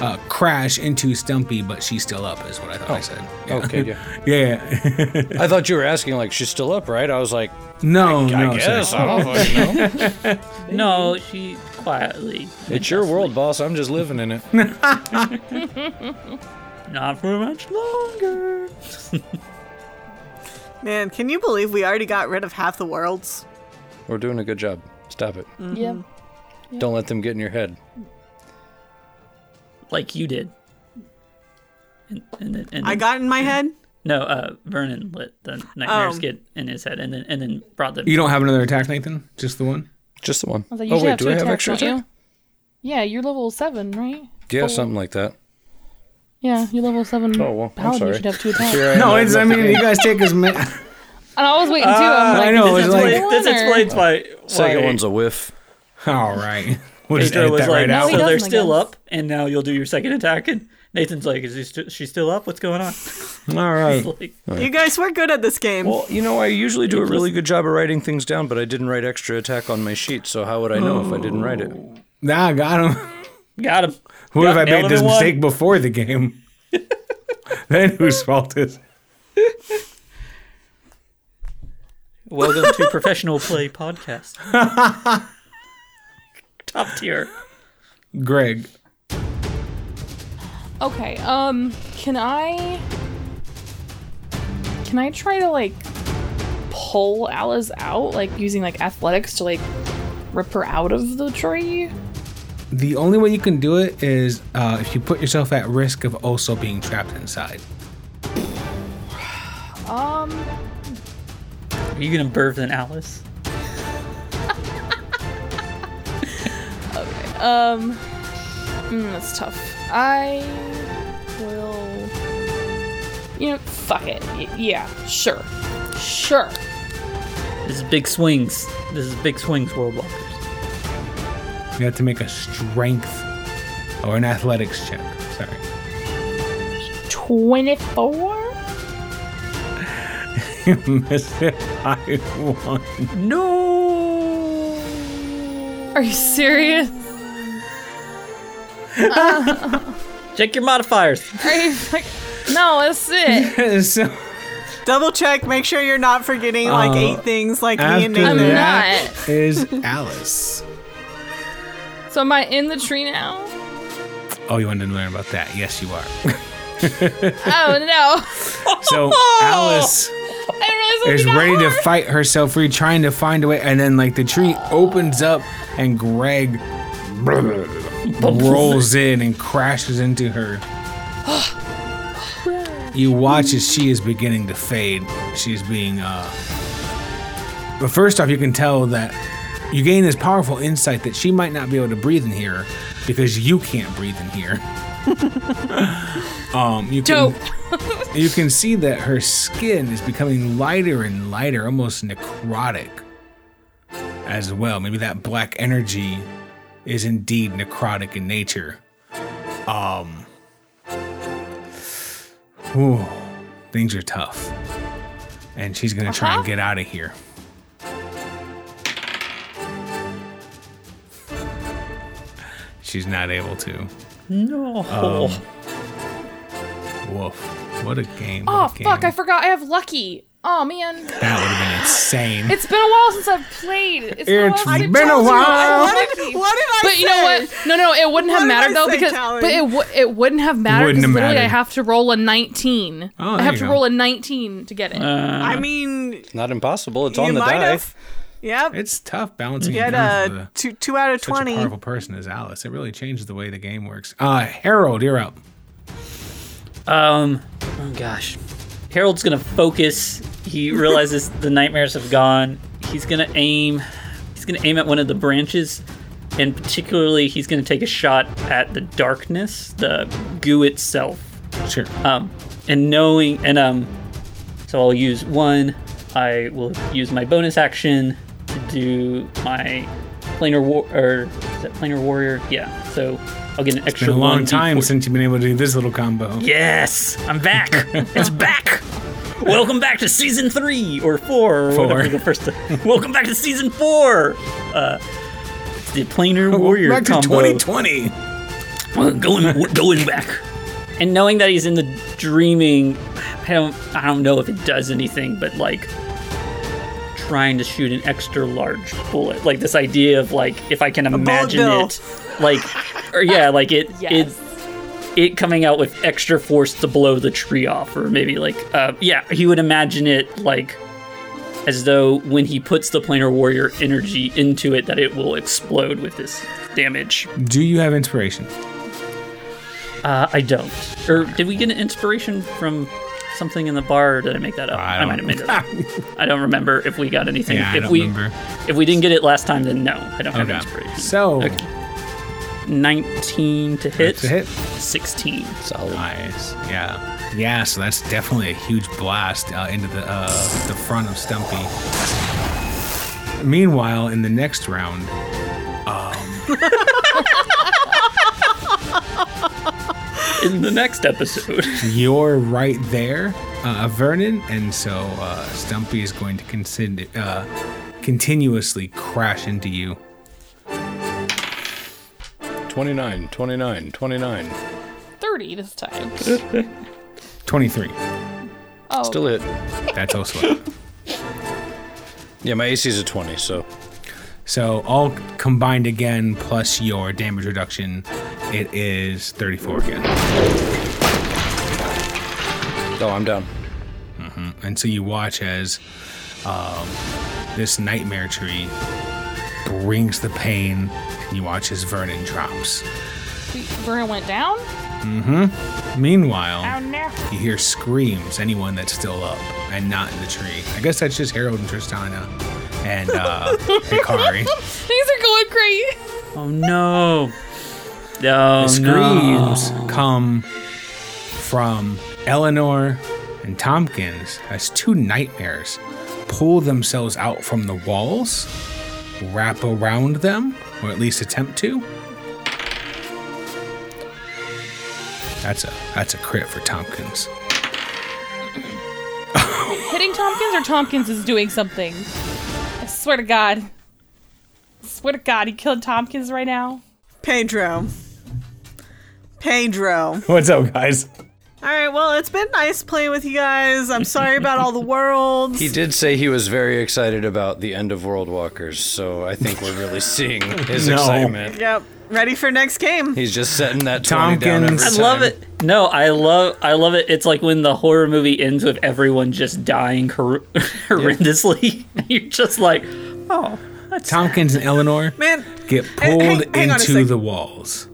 uh, crash into Stumpy, but she's still up is what I thought oh. I said. Yeah. Okay, yeah. yeah, yeah. I thought you were asking, like, she's still up, right? I was like, no, I, no, I guess. Sorry. I don't fucking know. No, she quietly. It's your world, boss. I'm just living in it. Not for much longer. Man, can you believe we already got rid of half the worlds? We're doing a good job. Stop it. Mm-hmm. Yep. Yeah. Yep. Don't let them get in your head. Like you did. And, and then, and then, I got in my and, head? No, uh, Vernon let the nightmares oh. get in his head and then and then brought them. You don't have another attack, Nathan? Just the one? Just the one. Oh, wait, have do I have extra attack? You? Yeah, you're level seven, right? Yeah, Four. something like that. Yeah, you're level seven. Oh, well, I'm sorry. You should have two attacks. Sure, I no, it's, I mean, you guys take as many. And I was waiting, too. I'm uh, like, I know, this, explains, like, this explains why. Second one's a whiff. All right. We'll just edit that right out. So they're still up, and now you'll do your second attack. And Nathan's like, is she st- she's still up? What's going on? All right. Like, All right. You guys were good at this game. Well, you know, I usually do a really good job of writing things down, but I didn't write extra attack on my sheet, so how would I know oh. if I didn't write it? Nah, got him. Got him. Who got have I made this mistake one? Before the game? Then whose fault is it? Welcome to Professional Play Podcast. Top tier. Greg. Okay, um, can I... Can I try to, like, pull Alice out? Like, using, like, athletics to, like, rip her out of the tree? The only way you can do it is uh, if you put yourself at risk of also being trapped inside. Um... Are you gonna birth an Alice? Um, mm, that's tough. I will, you know, fuck it. Y- yeah, sure. Sure. This is big swings. This is big swings, World Walkers. You have to make a strength or an athletics check. Sorry. twenty-four? You missed it by one. No! Are you serious? Uh, check your modifiers. You, like, no, that's it. So, double check. Make sure you're not forgetting like uh, eight things, like me and Nathan. I'm not. Is Alice? So am I in the tree now? Oh, you wanted to learn about that? Yes, you are. Oh no! So Alice is ready hard. to fight herself free, trying to find a way, and then like the tree oh. opens up, and Greg. Blah, blah, blah, rolls in and crashes into her. You watch as she is beginning to fade. She's being uh, But first off, you can tell that you gain this powerful insight that she might not be able to breathe in here because you can't breathe in here. um, you can, you can see that her skin is becoming lighter and lighter, almost necrotic as well. Maybe that black energy is indeed necrotic in nature. Um, whew, things are tough. And she's going to uh-huh. try and get out of here. She's not able to. No. Um, woof. What a game. What oh, a game. Fuck. I forgot I have Lucky. Oh, man. That would have been insane. It's been a while since I've played. It's been it's a while. Been a while. What did, what did I but say? But you know what? No, no, it wouldn't what have mattered, though, say, because Callie? But it, w- it wouldn't have mattered wouldn't have literally mattered. I have to roll a nineteen. Oh, I have to go. roll a nineteen to get it. Uh, I mean... It's not impossible. It's on the die. Have, yep. It's tough balancing. You get a two, two out of such twenty. Such a powerful person as Alice. It really changes the way the game works. Uh, Harold, you're up. Um, oh, gosh. Harold's going to focus. He realizes the nightmares have gone. He's going to aim. He's going to aim at one of the branches. And particularly, he's going to take a shot at the darkness, the goo itself. Sure. Um, and knowing, and um, so I'll use one. I will use my bonus action to do my planar war, or is that planar warrior? Yeah. So I'll get an extra. It's been a long time since you've been able to do this little combo. Yes, I'm back. It's back. Welcome back to season three or four. Or four. Whatever the first. Welcome back to season four. Uh, it's the planar warrior back combo. Back to twenty twenty. Well, going, we're going back. And knowing that he's in the dreaming, I don't, I don't know if it does anything, but like trying to shoot an extra large bullet, like this idea of like if I can imagine it. Like, or yeah, like it, yes. it, it coming out with extra force to blow the tree off, or maybe like, uh, yeah, he would imagine it like as though when he puts the planar warrior energy into it, that it will explode with this damage. Do you have inspiration? Uh, I don't. Or did we get an inspiration from something in the bar? Or did I make that up? I, I might have made it up. I don't remember if we got anything. Yeah, if I don't we, remember. If we didn't get it last time, then no, I don't okay. have inspiration. So. Okay. nineteen to hit. To hit. sixteen. Solid. Nice. Yeah. Yeah, so that's definitely a huge blast uh, into the uh, the front of Stumpy. Meanwhile, in the next round, um... in the next episode. You're right there, uh, Vernon, and so uh, Stumpy is going to consider, uh, continuously crash into you. twenty-nine, twenty-nine, twenty-nine. thirty this time. twenty-three. Oh. Still hit. That's also it. Yeah, my A C is a twenty, so. So all combined again, plus your damage reduction, it is thirty-four again. Oh, I'm down. Mm-hmm. And so you watch as um, this nightmare tree brings the pain. You watch as Vernon drops. Wait, Vernon went down? Mm-hmm. Meanwhile, oh, no. you hear screams, anyone that's still up and not in the tree. I guess that's just Harold and Tristana and uh, Hikari. Things are going great. Oh, no. Oh, the screams no. come from Eleanor and Tompkins as two nightmares pull themselves out from the walls, wrap around them, or at least attempt to. That's a that's a crit for Tompkins. Hitting Tompkins or Tompkins is doing something. I swear to God. I swear to God, he killed Tompkins right now. Pedro. Pedro. What's up, guys? All right, well, it's been nice playing with you guys. I'm sorry about all the worlds. He did say he was very excited about the end of World Walkers, so I think we're really seeing his no. excitement. Yep, ready for next game. He's just setting that Tompkins down every time. I love it. No, I love I love it. It's like when the horror movie ends with everyone just dying hor- horrendously. Yep. You're just like, oh. That's Tompkins sad. And Eleanor Man. get pulled hey, hang, hang into the walls.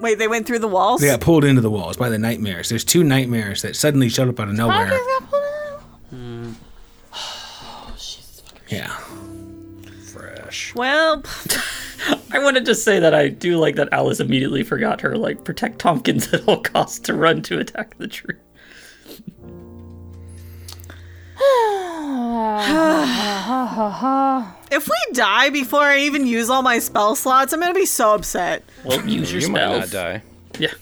Wait, they went through the walls? They got pulled into the walls by the nightmares. There's two nightmares that suddenly showed up out of nowhere. How did they get pulled out? Mm. Oh, she's fucking Yeah. Fresh. Well, I wanted to say that I do like that Alice immediately forgot her, like, protect Tompkins at all costs to run to attack the tree. If we die before I even use all my spell slots, I'm going to be so upset. Well, use your you spells. You might not die. Yeah.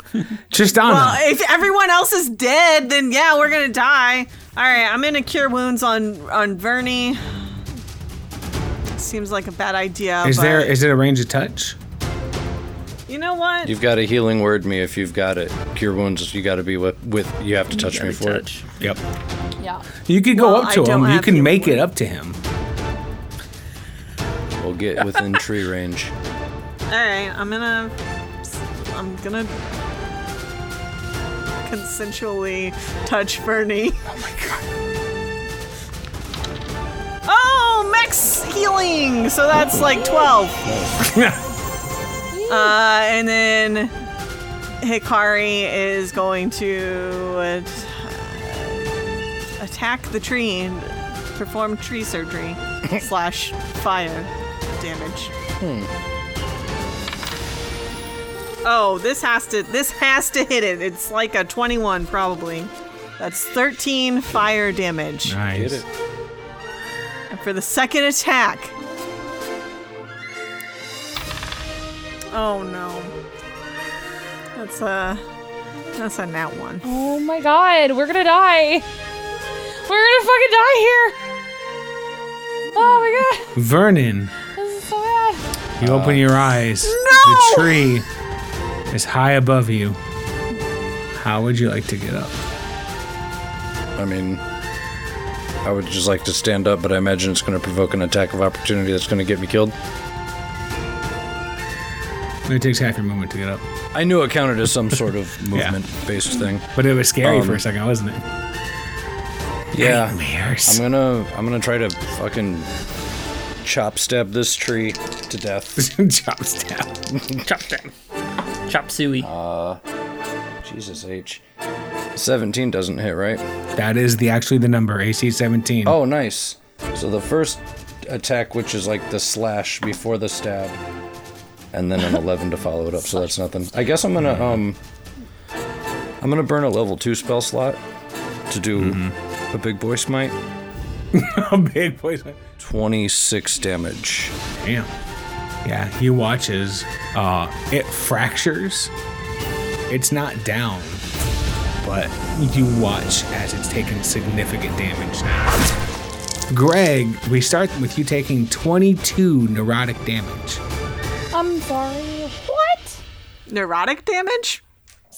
Tristana. Well, if everyone else is dead, then yeah, we're going to die. All right, I'm going to cure wounds on, on Vernie. Seems like a bad idea. Is but... there? Is it a range of touch? You know what? You've got a healing word me if you've got it. Cure wounds, you got to be with, with, you have to touch me to for touch. it. Yep. Yeah. You could go well, up to I him. You can make word. it up to him. We'll get within tree range. All right, I'm gonna, I'm gonna consensually touch Vernie. Oh my god. Oh, max healing. So that's like twelve. uh, and then Hikari is going to uh, attack the tree and perform tree surgery slash fire damage. Hmm. Oh, this has to this has to hit it. It's like a twenty-one probably. That's thirteen fire damage. Nice. Hit it. And for the second attack. Oh no. That's a that's a nat one. Oh my god, we're gonna die. We're gonna fucking die here. Oh my god. Vernon. You open your eyes. No! The tree is high above you. How would you like to get up? I mean, I would just like to stand up, but I imagine it's going to provoke an attack of opportunity that's going to get me killed. It takes half your movement to get up. I knew it counted as some sort of movement-based yeah. thing. But it was scary um, for a second, wasn't it? Yeah. Nightmares. I'm going to I'm gonna try to fucking... chop stab this tree to death. Chop stab. Chop stab. Chop suey. Uh, Jesus H. seventeen doesn't hit, right? That is the actually the number, A C seventeen. Oh, nice. So the first attack, which is like the slash before the stab, and then an eleven to follow it up, so that's nothing. I guess I'm gonna, um, I'm gonna burn a level two spell slot to do mm-hmm. a big boy smite. A big poison. twenty-six damage. Damn. Yeah, you watch as uh, it fractures. It's not down, but you watch as it's taking significant damage now. Greg, we start with you taking twenty-two neurotic damage. I'm sorry. What? Neurotic damage?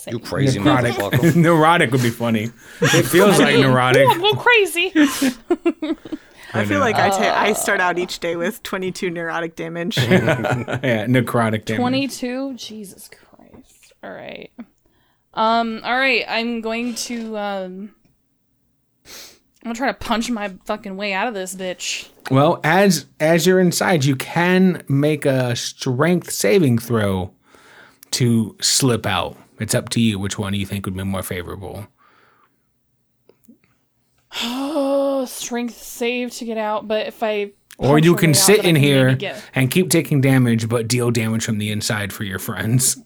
You crazy neurotic. Neurotic would be funny. It feels like neurotic. Yeah, well, crazy. I feel like uh, I, ta- I start out each day with twenty-two neurotic damage. Yeah, necrotic damage. twenty-two? Jesus Christ. All right. Um. All right, I'm going to... Um, I'm going to try to punch my fucking way out of this bitch. Well, as as you're inside, you can make a strength saving throw to slip out. It's up to you which one you think would be more favorable. Oh, strength save to get out, but if I... Or you can sit out, in here and keep taking damage, but deal damage from the inside for your friends.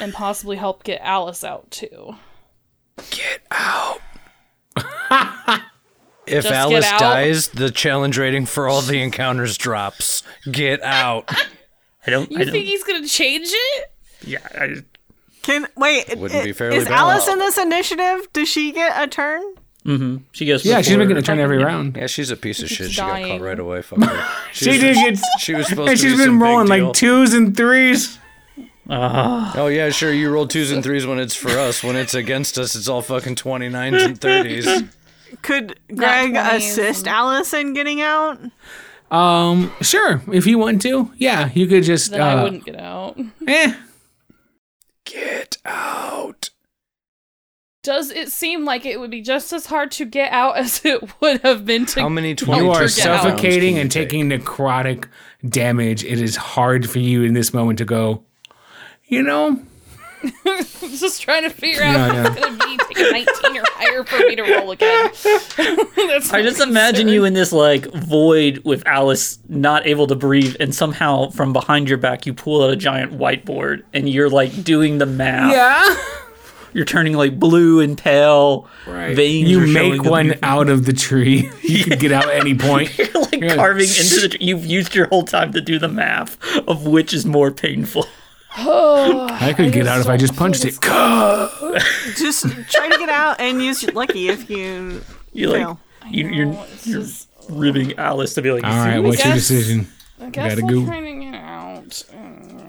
And possibly help get Alice out, too. Get out. If Just Alice out. dies, the challenge rating for all the encounters drops. Get out. I don't. You I don't. think he's going to change it? Yeah. I, Can wait? It wouldn't it, be fairly balanced. Is Alice in this initiative? Does she get a turn? Mm-hmm. She gets. Yeah, she's making a turn every round. Yeah, she's a piece of shit. Dying. She got caught right away. Fuck her. She, she did get. She was supposed. And to she's be been some rolling like twos and threes. Uh, oh yeah, sure. You roll twos and threes when it's for us. When it's against us, it's all fucking twenty nines and thirties. Could Greg assist Alice in getting out? Um, sure. If you want to, yeah, you could just. Then uh, I wouldn't get out. Eh. Get out. Does it seem like it would be just as hard to get out as it would have been to get out? How many twenty You are suffocating and taking necrotic damage. It is hard for you in this moment to go, you know, Just trying to figure yeah, out if it's going to be take a nineteen or higher for me to roll again. That's I just imagine you in this like void with Alice not able to breathe, and somehow from behind your back you pull out a giant whiteboard and you're like doing the math. Yeah. You're turning like blue and pale. Right. Veins you make one them. Out of the tree. You yeah. can get out at any point. You're like you're carving like, into the tree. You've used your whole time to do the math of which is more painful. Oh, I could I get out so if I just punched it. Just try to get out and use your lucky if you you like fail. You, you're you're just... ribbing Alice to be like. All right, what's guess, your decision? I guess gotta I'm go. trying to get out.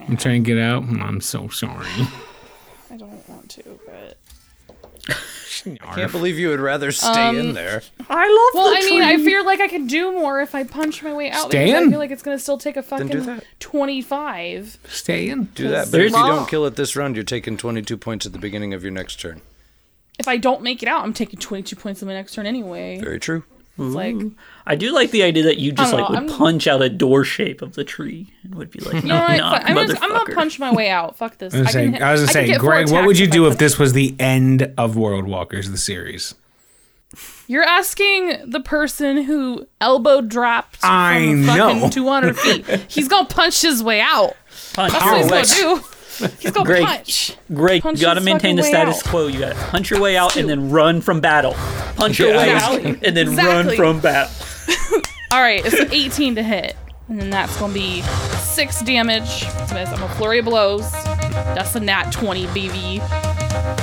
I'm trying to get out. I'm so sorry. I don't want to, but I can't believe you would rather stay um, in there. I love well, the I tree. Well, I mean, I feel like I could do more if I punch my way out. Stay in? I feel like it's going to still take a fucking twenty-five. Stay in. Do that. But if you don't kill it this round, you're taking twenty-two points at the beginning of your next turn. If I don't make it out, I'm taking twenty-two points in my next turn anyway. Very true. It's like, I do like the idea that you just like know, would I'm... punch out a door shape of the tree and would be like, no, no, no, I'm gonna punch my way out. Fuck this. I was gonna I say, hit, I was I say Greg, what would you if do if this was the end of World Walkers, the series? You're asking the person who elbow dropped I from fucking two hundred feet. He's gonna punch his way out. Punch. That's Powerless. What he's gonna do. He's gonna Greg, punch. Greg, punch you gotta maintain the status quo. You gotta punch your way out and then run from battle. Punch your way out and then exactly. run from battle. Alright, it's an eighteen to hit. And then that's gonna be six damage. So that's I'm a flurry of blows. That's a nat twenty, B V.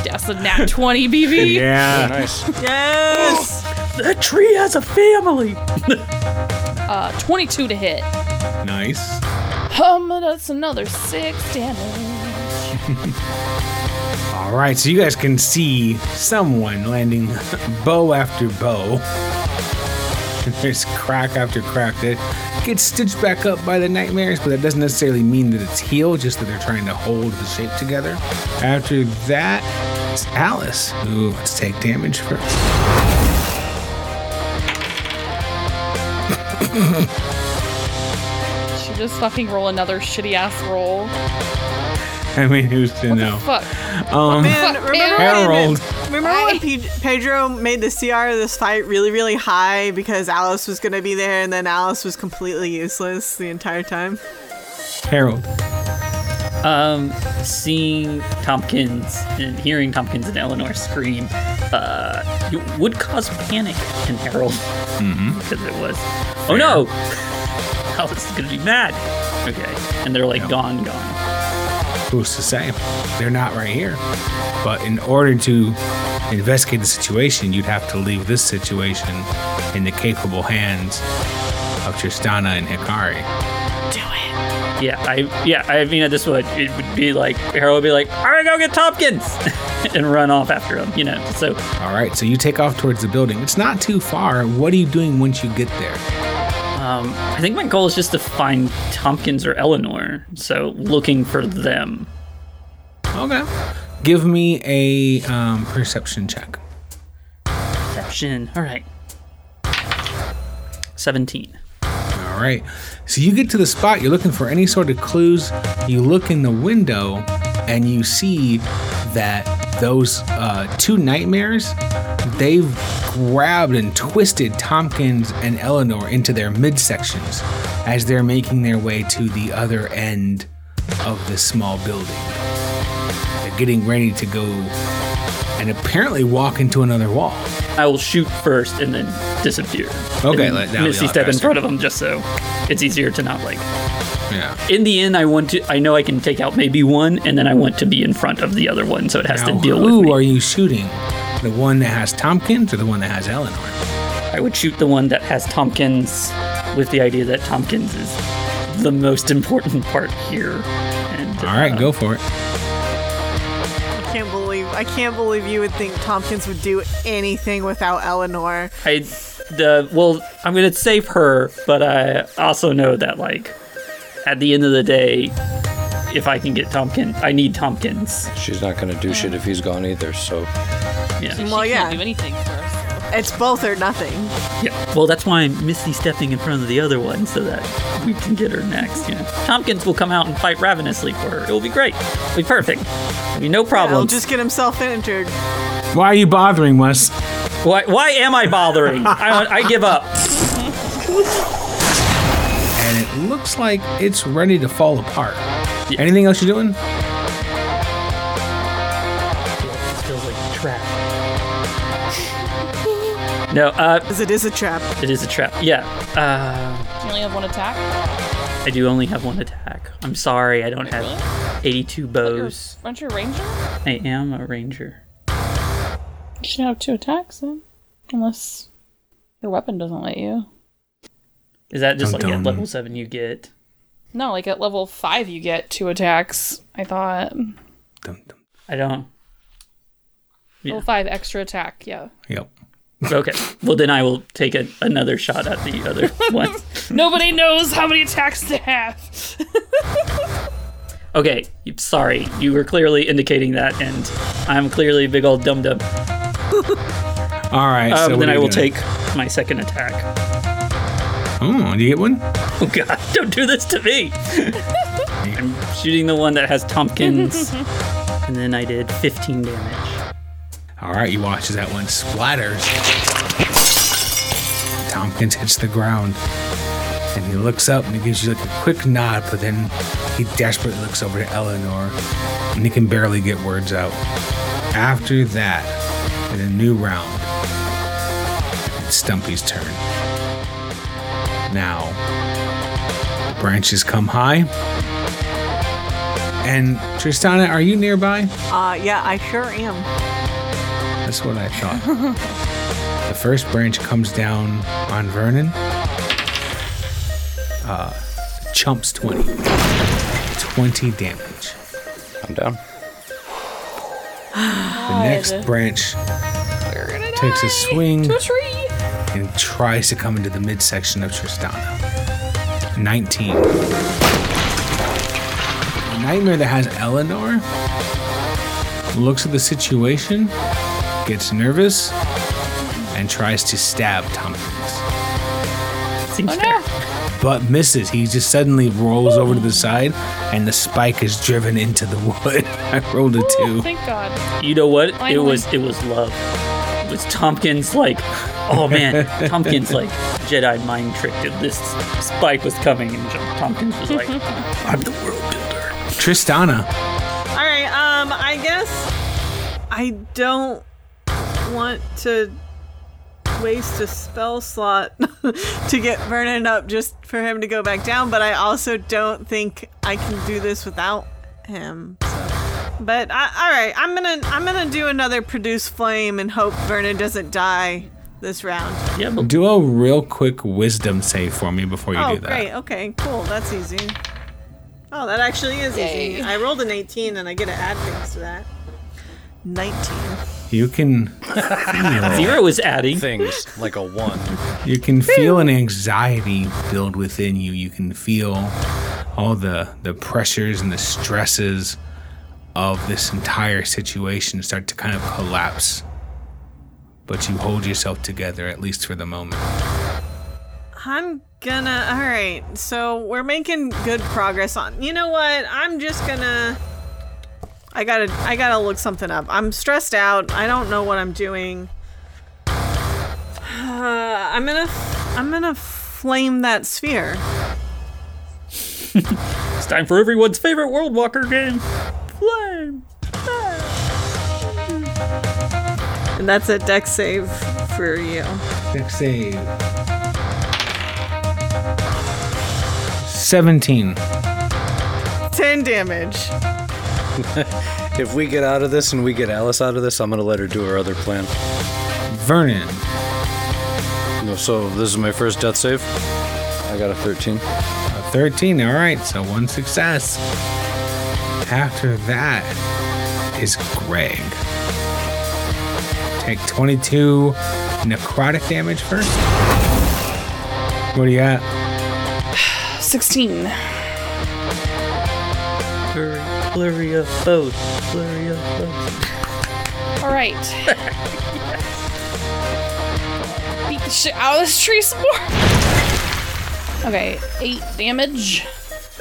That's a nat twenty, B V. Yeah. Oh, nice. Yes! Oh, that tree has a family. uh, twenty-two to hit. Nice. Um, that's another six damage. All right, so you guys can see someone landing bow after bow. There's crack after crack that gets stitched back up by the nightmares, but that doesn't necessarily mean that it's healed, just that they're trying to hold the shape together. After that, it's Alice. Ooh, let's take damage first. She just fucking roll another shitty-ass roll. I mean, who's to what know? Fuck? Um, Man, fuck remember Harold. When, remember when P- Pedro made the C R of this fight really, really high because Alice was going to be there, and then Alice was completely useless the entire time? Harold. Um, seeing Tompkins and hearing Tompkins and Eleanor scream uh, it would cause panic in Harold. Mm-hmm. Because it was, fair. Oh no! Alice is going to be mad. Okay. And they're like no. gone, gone. Who's to say? They're not right here. But in order to investigate the situation, you'd have to leave this situation in the capable hands of Tristana and Hikari. Do it. Yeah, I yeah, I mean at this point it would be like Harold would be like, alright, go get Tompkins and run off after him, you know. So alright, so you take off towards the building. It's not too far. What are you doing once you get there? Um, I think my goal is just to find Tompkins or Eleanor, so looking for them. Okay. Give me a um, perception check. Perception. All right. seventeen. All right. So you get to the spot. You're looking for any sort of clues. You look in the window, and you see that those uh, two nightmares, they've grabbed and twisted Tompkins and Eleanor into their midsections as they're making their way to the other end of this small building. They're getting ready to go and apparently walk into another wall. I will shoot first and then disappear. Okay, let Misty step in front of them just so it's easier to not like... Yeah. In the end, I want to. I know I can take out maybe one, and then I want to be in front of the other one, so it has now, to deal with me. Who are you shooting? The one that has Tompkins or the one that has Eleanor? I would shoot the one that has Tompkins, with the idea that Tompkins is the most important part here. And, all right, uh, go for it. I can't believe I can't believe you would think Tompkins would do anything without Eleanor. I the well, I'm gonna save her, but I also know that like. At the end of the day, if I can get Tompkins, I need Tompkins. She's not going to do shit if he's gone either, so... Yeah. Well, she can't yeah. do anything for us. It's both or nothing. Yeah. Well, that's why Misty's stepping in front of the other one so that we can get her next. You know, Tompkins will come out and fight ravenously for her. It will be great. It'll be perfect. It'll be no problem. Yeah, he'll just get himself injured. Why are you bothering, Wes? Why? Why am I bothering? I, I give up. And it looks like it's ready to fall apart. Yeah. Anything else you're doing? No, uh... Because it is a trap. It is a trap, yeah. Uh... Do you only have one attack? I do only have one attack. I'm sorry, I don't Wait, have really? eighty-two bows. Aren't you a ranger? I am a ranger. You should have two attacks, then. Unless your weapon doesn't let you. Is that just, I'm like, at level seven you get? No, like, at level five you get two attacks, I thought. Dum, dum. I don't... Yeah. Level five extra attack, yeah. Yep. Okay, well then I will take a, another shot at the other one. Nobody knows how many attacks to have. Okay, sorry, you were clearly indicating that, and I'm clearly a big old dum dum. All right, um, so then I will doing? take my second attack. Oh, do you get one? Oh God, don't do this to me. I'm shooting the one that has Tompkins, and then I did fifteen damage. All right, you watch as that one splatters. Tompkins hits the ground, and he looks up, and he gives you like a quick nod, but then he desperately looks over to Eleanor, and he can barely get words out. After that, in a new round, it's Stumpy's turn. Now, branches come high. And Tristana, are you nearby? Uh, yeah, I sure am. That's what I thought. The first branch comes down on Vernon. Uh, chumps twenty. twenty damage. I'm down. The next branch takes a swing a tree. and tries to come into the midsection of Tristana. nineteen. The nightmare that has Eleanor looks at the situation, gets nervous, and tries to stab Tompkins. Oh, no. But misses. He just suddenly rolls Ooh. over to the side, and the spike is driven into the wood. I rolled a two. Ooh, thank God. You know what? Finally. It was it was love. It was Tompkins like, oh man, Tompkins like Jedi mind tricked it. This spike was coming, and Tompkins was like, I'm the world builder. Tristana. All right. Um, I guess I don't want to waste a spell slot to get Vernon up just for him to go back down, but I also don't think I can do this without him. So. But I, all right, I'm gonna I'm gonna do another Produce Flame and hope Vernon doesn't die this round. Yeah, but- do a real quick Wisdom save for me before you oh, do that. Oh, great. Okay, cool. That's easy. Oh, that actually is Yay. easy. I rolled an eighteen, and I get to add things to that. nineteen. You can feel Zero is adding things like a one. You can feel an anxiety build within you. You can feel all the, the pressures and the stresses of this entire situation start to kind of collapse. But you hold yourself together, at least for the moment. I'm gonna... All right, so we're making good progress on... You know what? I'm just gonna... I gotta, I gotta look something up. I'm stressed out. I don't know what I'm doing. Uh, I'm gonna, I'm gonna flame that sphere. It's time for everyone's favorite World Walker game, flame. Ah. And that's a dex save for you. Dex save. Seventeen. Ten damage. If we get out of this and we get Alice out of this, I'm going to let her do her other plan. Vernon. So this is my first death save. I got a thirteen. A thirteen, all right. So one success. After that is Greg. Take twenty-two necrotic damage first. What do you got? sixteen. Flurry of Blows. Flurry of Blows. All right. Yes. the shit out of this tree some more. Okay, eight damage.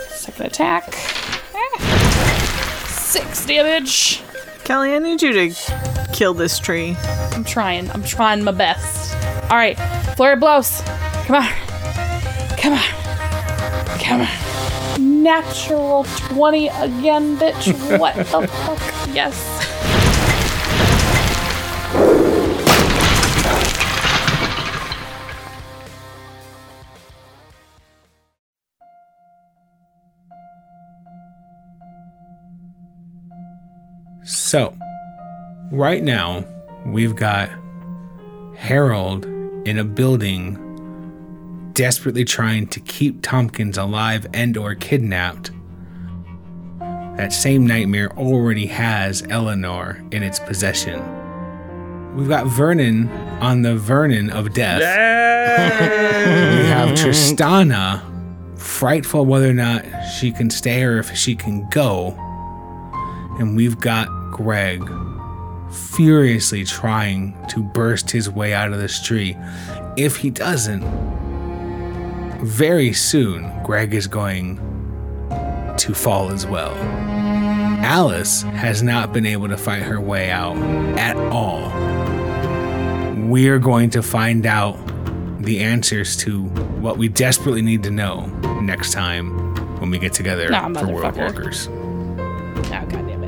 Second attack. Ah. Six damage. Kelly, I need you to kill this tree. I'm trying. I'm trying my best. All right, Flurry of Blows. Come on. Come on. Come on. Natural twenty again, bitch. What the fuck? Yes. So, right now, we've got Harold in a building desperately trying to keep Tompkins alive and or kidnapped. That same nightmare already has Eleanor in its possession. We've got Vernon on the Vernon of death. We have Tristana, frightful whether or not she can stay or if she can go. And we've got Greg furiously trying to burst his way out of this tree. If he doesn't, very soon, Greg is going to fall as well. Alice has not been able to fight her way out at all. We're going to find out the answers to what we desperately need to know next time when we get together nah, for World Walkers. Oh, God damn it.